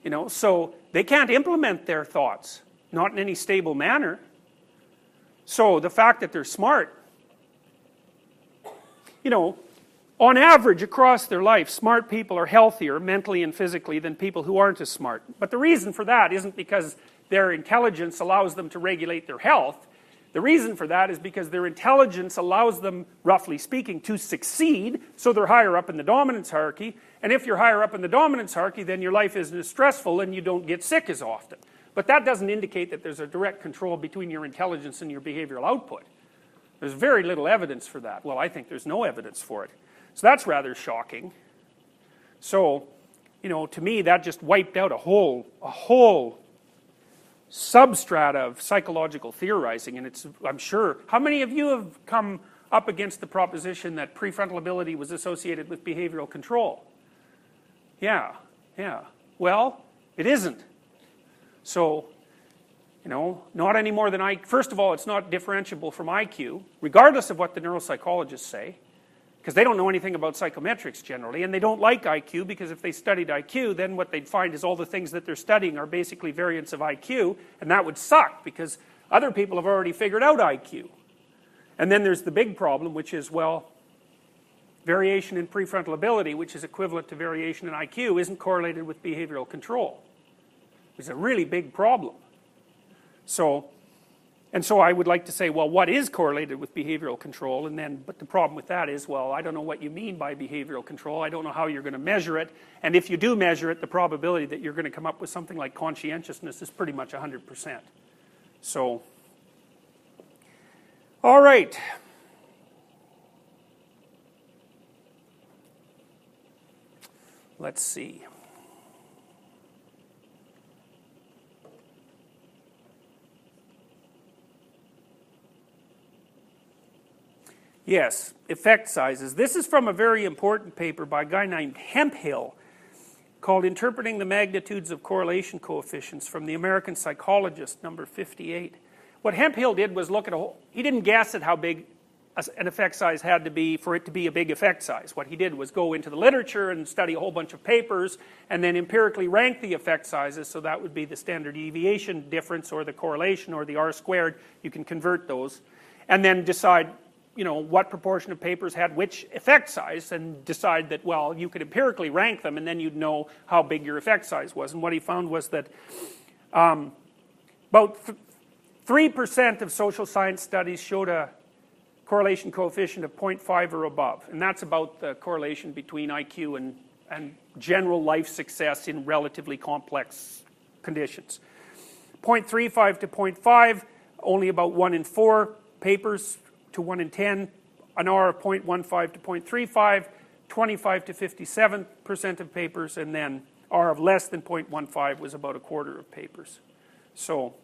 You know, so they can't implement their thoughts, not in any stable manner. So the fact that they're smart, you know, on average across their life, smart people are healthier mentally and physically than people who aren't as smart. But the reason for that isn't because their intelligence allows them to regulate their health. The reason for that is because their intelligence allows them, roughly speaking, to succeed, so they're higher up in the dominance hierarchy, and if you're higher up in the dominance hierarchy, then your life isn't as stressful and you don't get sick as often. But that doesn't indicate that there's a direct control between your intelligence and your behavioral output. There's very little evidence for that. Well, I think there's no evidence for it. So that's rather shocking. So, you know, to me that just wiped out a whole, a whole substrata of psychological theorizing, and it's, I'm sure, how many of you have come up against the proposition that prefrontal ability was associated with behavioral control? Yeah, yeah. Well, it isn't. So, you know, not any more than I, first of all, it's not differentiable from I Q, regardless of what the neuropsychologists say, because they don't know anything about psychometrics generally, and they don't like I Q, because if they studied I Q, then what they'd find is all the things that they're studying are basically variants of I Q, and that would suck, because other people have already figured out I Q. And then there's the big problem, which is, well, variation in prefrontal ability, which is equivalent to variation in I Q, isn't correlated with behavioral control. It's a really big problem. So, and so I would like to say, well, what is correlated with behavioral control? And then, but the problem with that is, well, I don't know what you mean by behavioral control. I don't know how you're going to measure it. And if you do measure it, the probability that you're going to come up with something like conscientiousness is pretty much one hundred percent. So, all right. Let's see. Yes, effect sizes. This is from a very important paper by a guy named Hemphill called Interpreting the Magnitudes of Correlation Coefficients from the American Psychologist, number fifty-eight. What Hemphill did was look at a whole... He didn't guess at how big an effect size had to be for it to be a big effect size. What he did was go into the literature and study a whole bunch of papers and then empirically rank the effect sizes, so that would be the standard deviation difference or the correlation or the R squared. You can convert those and then decide... you know, what proportion of papers had which effect size, and decide that, well, you could empirically rank them and then you'd know how big your effect size was. And what he found was that um, about three percent of social science studies showed a correlation coefficient of zero point five or above, and that's about the correlation between I Q and, and general life success in relatively complex conditions. zero point three five to zero point five, only about one in four papers to one in ten, an R of zero point one five to zero point three five, twenty-five to fifty-seven percent of papers, and then R of less than zero point one five was about a quarter of papers. So,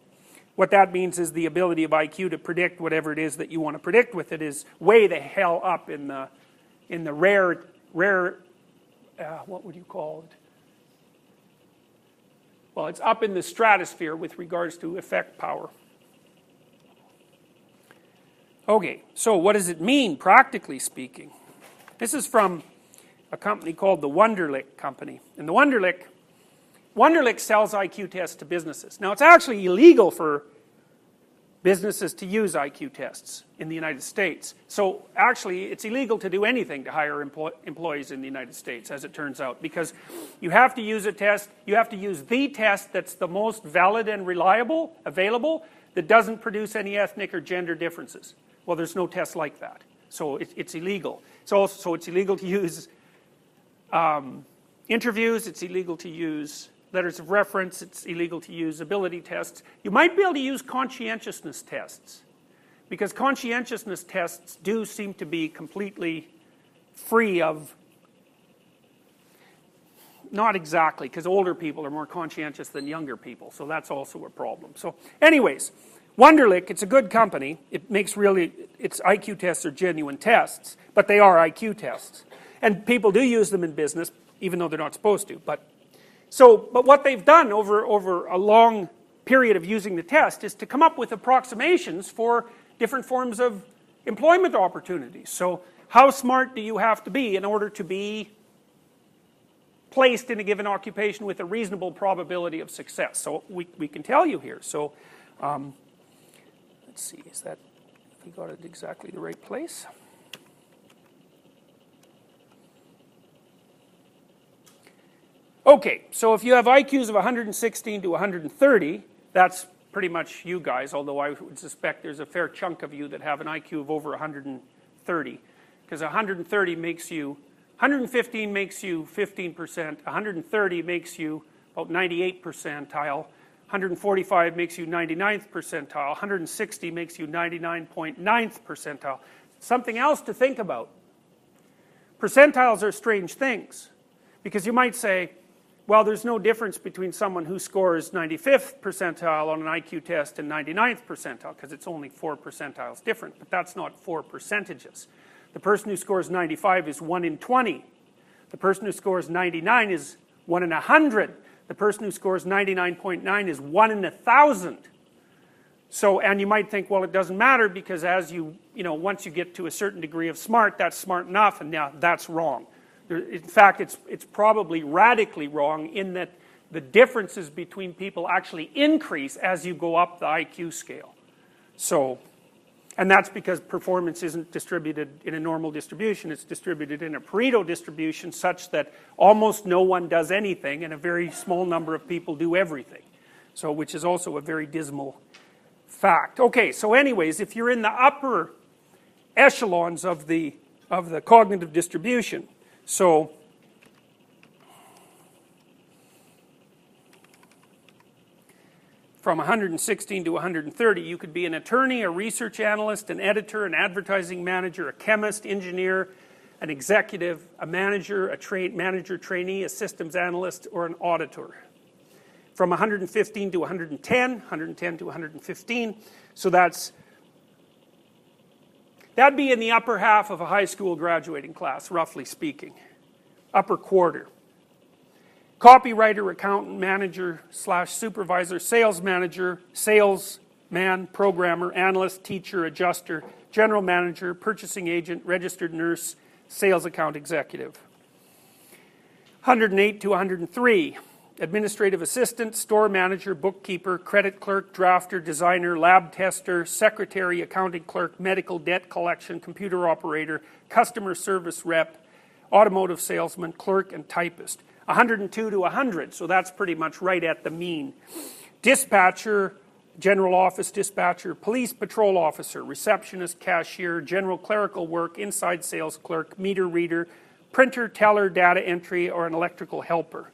what that means is the ability of I Q to predict whatever it is that you want to predict with it is way the hell up in the in the rare, rare, uh, what would you call it? Well, it's up in the stratosphere with regards to effect power. Okay, so what does it mean, practically speaking? This is from a company called the Wonderlic Company. And the Wonderlic, Wonderlic sells I Q tests to businesses. Now, it's actually illegal for businesses to use I Q tests in the United States. So, actually, it's illegal to do anything to hire empl- employees in the United States, as it turns out, because you have to use a test, you have to use the test that's the most valid and reliable, available, that doesn't produce any ethnic or gender differences. Well, there's no test like that, so it, it's illegal. So, so it's illegal to use um, interviews, it's illegal to use letters of reference, it's illegal to use ability tests. You might be able to use conscientiousness tests, Because conscientiousness tests do seem to be completely free of, not exactly, because older people are more conscientious than younger people, so that's also a problem. So, anyways, Wonderlic, it's a good company. It makes really, its I Q tests are genuine tests, but they are I Q tests. And people do use them in business, even though they're not supposed to. But, so, but what they've done over, over a long period of using the test is to come up with approximations for different forms of employment opportunities. So, how smart do you have to be in order to be placed in a given occupation with a reasonable probability of success? So, we, we can tell you here. So, um, let's see, is that, we got it exactly the right place? Okay, so if you have I Qs of one hundred sixteen to one hundred thirty, that's pretty much you guys, although I would suspect there's a fair chunk of you that have an I Q of over one hundred thirty, because one hundred thirty makes you, one hundred fifteen makes you fifteen percent, one hundred thirty makes you about ninety-eight percentile, one hundred forty-five makes you ninety-ninth percentile, one hundred sixty makes you ninety-nine point nine percentile. Something else to think about. Percentiles are strange things, because you might say, well, there's no difference between someone who scores ninety-fifth percentile on an I Q test and ninety-ninth percentile, because it's only four percentiles different, but that's not four percentages. The person who scores ninety-five is one in twenty. The person who scores ninety-nine is one in one hundred. The person who scores ninety-nine point nine is one in one thousand. So, and you might think, well, it doesn't matter because as you, you know, once you get to a certain degree of smart, that's smart enough, and now that's wrong. There, in fact, it's, it's probably radically wrong in that the differences between people actually increase as you go up the I Q scale. So, and that's because performance isn't distributed in a normal distribution, it's distributed in a Pareto distribution such that almost no one does anything and a very small number of people do everything. So, which is also a very dismal fact. Okay, so anyways, if you're in the upper echelons of the, of the cognitive distribution, so, from one hundred sixteen to one hundred thirty, you could be an attorney, a research analyst, an editor, an advertising manager, a chemist, engineer, an executive, a manager, a tra- manager trainee, a systems analyst, or an auditor. From one hundred fifteen to one hundred ten, one hundred ten to one hundred fifteen, so that's That'd be in the upper half of a high school graduating class, roughly speaking. Upper quarter. Copywriter, accountant, manager, slash supervisor, sales manager, salesman, programmer, analyst, teacher, adjuster, general manager, purchasing agent, registered nurse, sales account executive. one hundred eight to one hundred three. Administrative assistant, store manager, bookkeeper, credit clerk, drafter, designer, lab tester, secretary, accounting clerk, medical debt collection, computer operator, customer service rep, automotive salesman, clerk, and typist. one hundred two to one hundred, so that's pretty much right at the mean. Dispatcher, general office dispatcher, police patrol officer, receptionist, cashier, general clerical work, inside sales clerk, meter reader, printer, teller, data entry, or an electrical helper.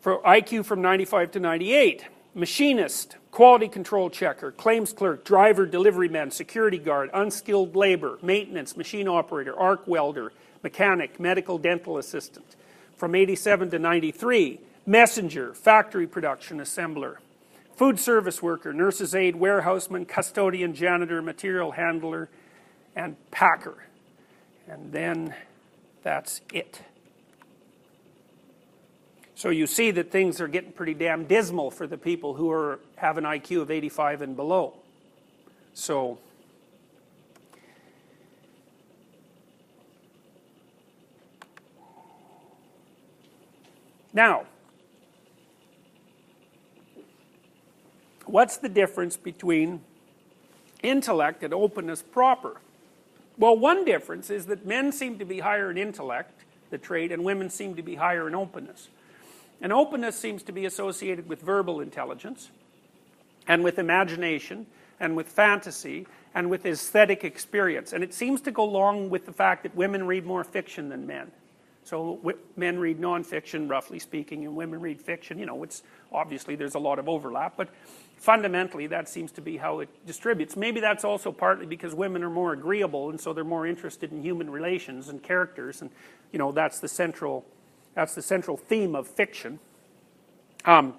For I Q from ninety-five to ninety-eight, machinist, quality control checker, claims clerk, driver, delivery man, security guard, unskilled labor, maintenance, machine operator, arc welder, mechanic, medical dental assistant. From eighty-seven to ninety-three, messenger, factory production assembler, food service worker, nurse's aide, warehouseman, custodian, janitor, material handler, and packer. And then that's it. So you see that things are getting pretty damn dismal for the people who are, have an I Q of eighty-five and below. So, now, what's the difference between intellect and openness proper? Well, one difference is that men seem to be higher in intellect, the trait, and women seem to be higher in openness. And openness seems to be associated with verbal intelligence, and with imagination, and with fantasy, and with aesthetic experience. And it seems to go along with the fact that women read more fiction than men. So men read nonfiction, roughly speaking, and women read fiction. You know, it's obviously there's a lot of overlap, but fundamentally that seems to be how it distributes. Maybe that's also partly because women are more agreeable, and so they're more interested in human relations and characters, and you know that's the central that's the central theme of fiction. Um,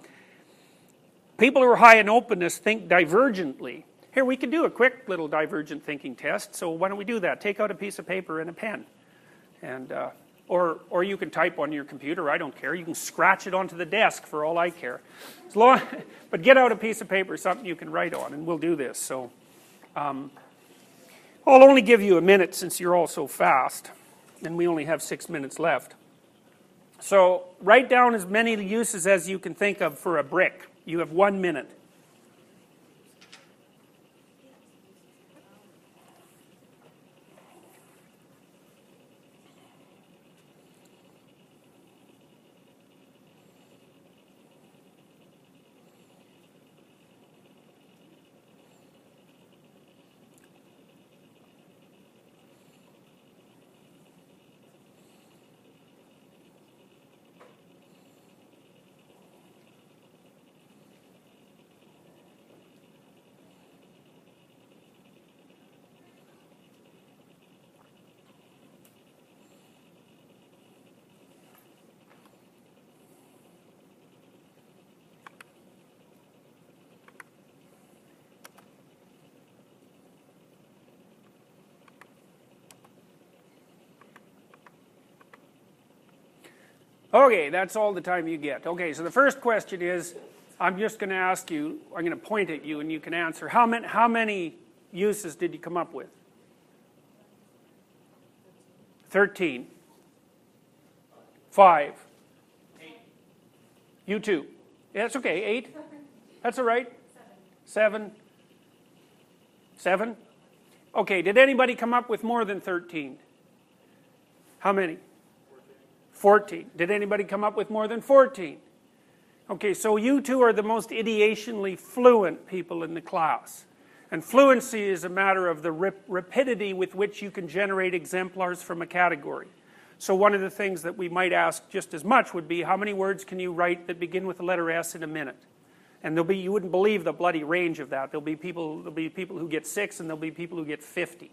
people who are high in openness think divergently. Here, we could do a quick little divergent thinking test. So why don't we do that? Take out a piece of paper and a pen, and. Uh, Or, or you can type on your computer, I don't care. You can scratch it onto the desk for all I care. As long, but get out a piece of paper, something you can write on, and we'll do this. So, um, I'll only give you a minute since you're all so fast, and we only have six minutes left. So, write down as many uses as you can think of for a brick. You have one minute. Okay, that's all the time you get. Okay, so the first question is, I'm just going to ask you, I'm going to point at you and you can answer. How many, how many uses did you come up with? thirteen. five. eight. You too. Yeah, that's okay, eight. That's all right. seven. seven. Okay, did anybody come up with more than thirteen? How many? fourteen. Did anybody come up with more than fourteen? Okay, so you two are the most ideationally fluent people in the class. And fluency is a matter of the rap- rapidity with which you can generate exemplars from a category. So one of the things that we might ask just as much would be, how many words can you write that begin with the letter S in a minute? And there'll be, you wouldn't believe the bloody range of that. There'll be people, there'll be people who get six, and there'll be people who get fifty.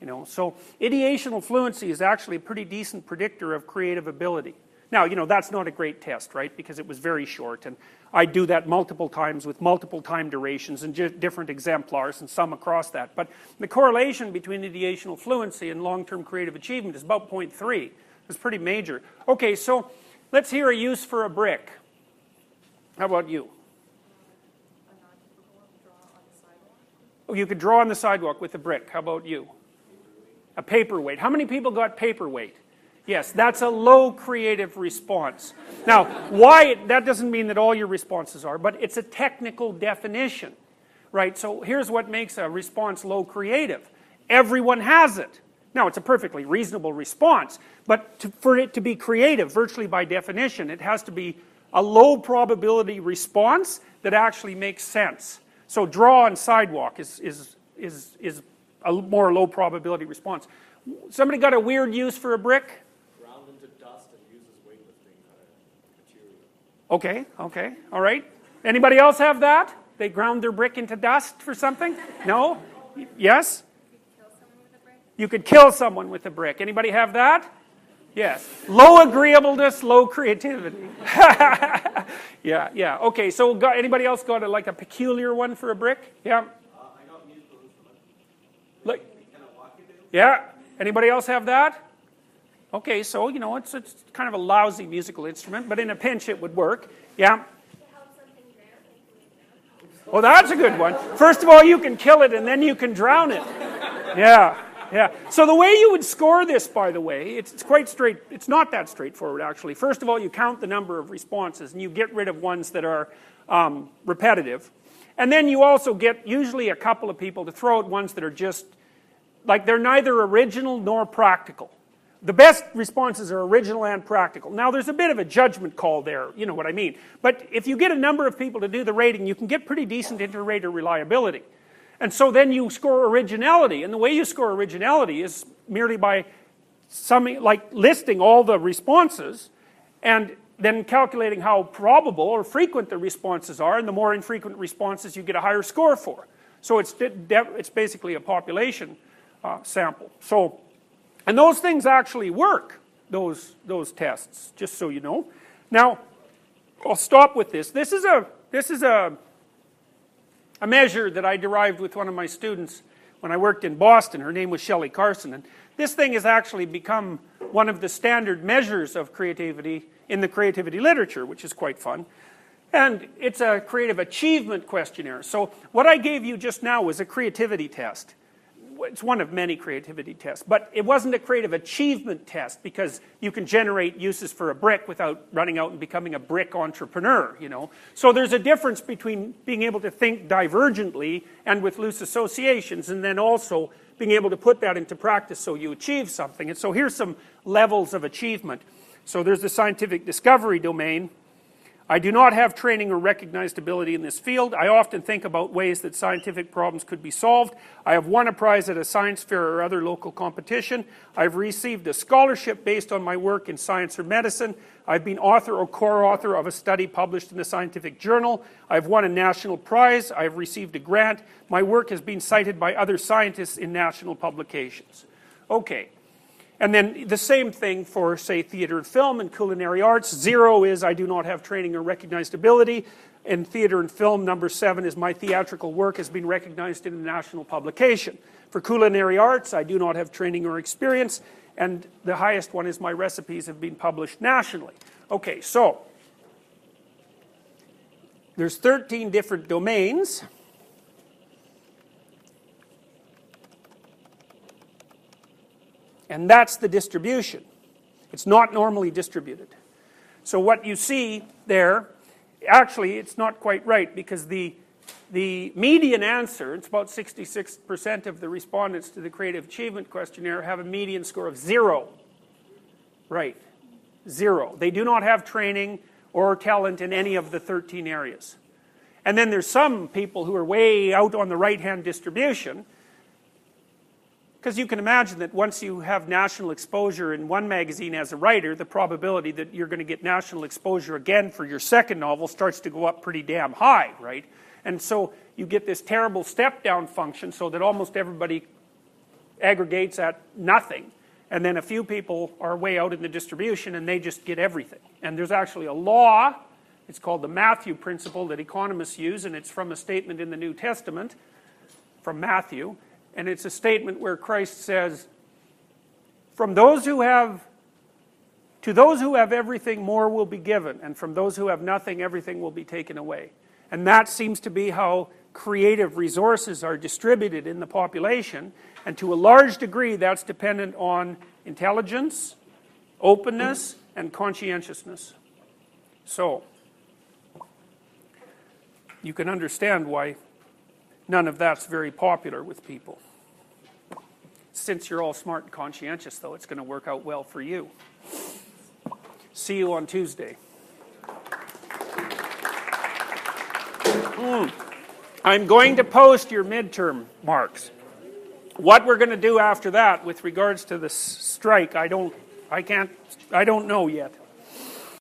You know, so ideational fluency is actually a pretty decent predictor of creative ability. Now, you know, that's not a great test, right? Because it was very short, and I do that multiple times with multiple time durations and just different exemplars and some across that. But the correlation between ideational fluency and long-term creative achievement is about zero point three. It's pretty major. Okay, so let's hear a use for a brick. How about you? Oh, you could draw on the sidewalk with a brick. How about you? A paperweight. How many people got paperweight? Yes, that's a low creative response. Now, why, it, that doesn't mean that all your responses are, but it's a technical definition, right? So here's what makes a response low creative. Everyone has it. Now, it's a perfectly reasonable response, but to, for it to be creative, virtually by definition, it has to be a low probability response that actually makes sense. So draw on sidewalk is is is is a more low probability response. Somebody got a weird use for a brick? Ground into dust and uses weightlifting kind of material. Okay, okay, all right. Anybody else have that? They ground their brick into dust for something? No? Yes? You could kill someone with a brick. Anybody have that? Yes. Low agreeableness, low creativity. yeah, yeah. Okay, so got, anybody else got a, like a peculiar one for a brick? Yeah. Look. Yeah. Anybody else have that? Okay, so, you know, it's, it's kind of a lousy musical instrument, but in a pinch it would work. Yeah? Oh, that's a good one. First of all, you can kill it, and then you can drown it. Yeah, yeah. So the way you would score this, by the way, it's, it's quite straight, it's not that straightforward, actually. First of all, you count the number of responses, and you get rid of ones that are um, repetitive. And then you also get usually a couple of people to throw out ones that are just, like they're neither original nor practical. The best responses are original and practical. Now there's a bit of a judgment call there, you know what I mean. But if you get a number of people to do the rating, you can get pretty decent inter-rater reliability. And so then you score originality. And the way you score originality is merely by summing, like listing all the responses and then calculating how probable or frequent the responses are, and the more infrequent responses you get a higher score for. So it's, it's basically a population uh, sample. So, and those things actually work, those, those tests, just so you know. Now, I'll stop with this. This is a, this is a, a measure that I derived with one of my students when I worked in Boston. Her name was Shelley Carson. And this thing has actually become one of the standard measures of creativity in the creativity literature, which is quite fun. And it's a creative achievement questionnaire. So what I gave you just now was a creativity test. It's one of many creativity tests, but it wasn't a creative achievement test, because you can generate uses for a brick without running out and becoming a brick entrepreneur, you know. So there's a difference between being able to think divergently and with loose associations, and then also being able to put that into practice so you achieve something. And so here's some levels of achievement. So there's the scientific discovery domain. I do not have training or recognized ability in this field. I often think about ways that scientific problems could be solved. I have won a prize at a science fair or other local competition. I've received a scholarship based on my work in science or medicine. I've been author or co-author of a study published in a scientific journal. I've won a national prize. I've received a grant. My work has been cited by other scientists in national publications. Okay. And then the same thing for, say, theater and film and culinary arts. Zero is I do not have training or recognized ability. In theater and film, number seven is my theatrical work has been recognized in a national publication. For culinary arts, I do not have training or experience. And the highest one is my recipes have been published nationally. Okay, so there's thirteen different domains. And that's the distribution. It's not normally distributed. So what you see there, actually it's not quite right, because the, the median answer, it's about sixty-six percent of the respondents to the Creative Achievement Questionnaire have a median score of zero. Right, zero. They do not have training or talent in any of the thirteen areas. And then there's some people who are way out on the right-hand distribution, because you can imagine that once you have national exposure in one magazine as a writer, the probability that you're going to get national exposure again for your second novel starts to go up pretty damn high, right? And so you get this terrible step-down function so that almost everybody aggregates at nothing. And then a few people are way out in the distribution and they just get everything. And there's actually a law, it's called the Matthew Principle, that economists use, and it's from a statement in the New Testament, from Matthew. And it's a statement where Christ says, "From those who have, to those who have everything, more will be given, and from those who have nothing, everything will be taken away." And that seems to be how creative resources are distributed in the population. And to a large degree, that's dependent on intelligence, openness, and conscientiousness. So, you can understand why none of that's very popular with people. Since you're all smart and conscientious, though, it's going to work out well for you. See you on Tuesday. Mm. I'm going to post your midterm marks. What we're going to do after that, with regards to the strike, I don't, I can't, I don't know yet.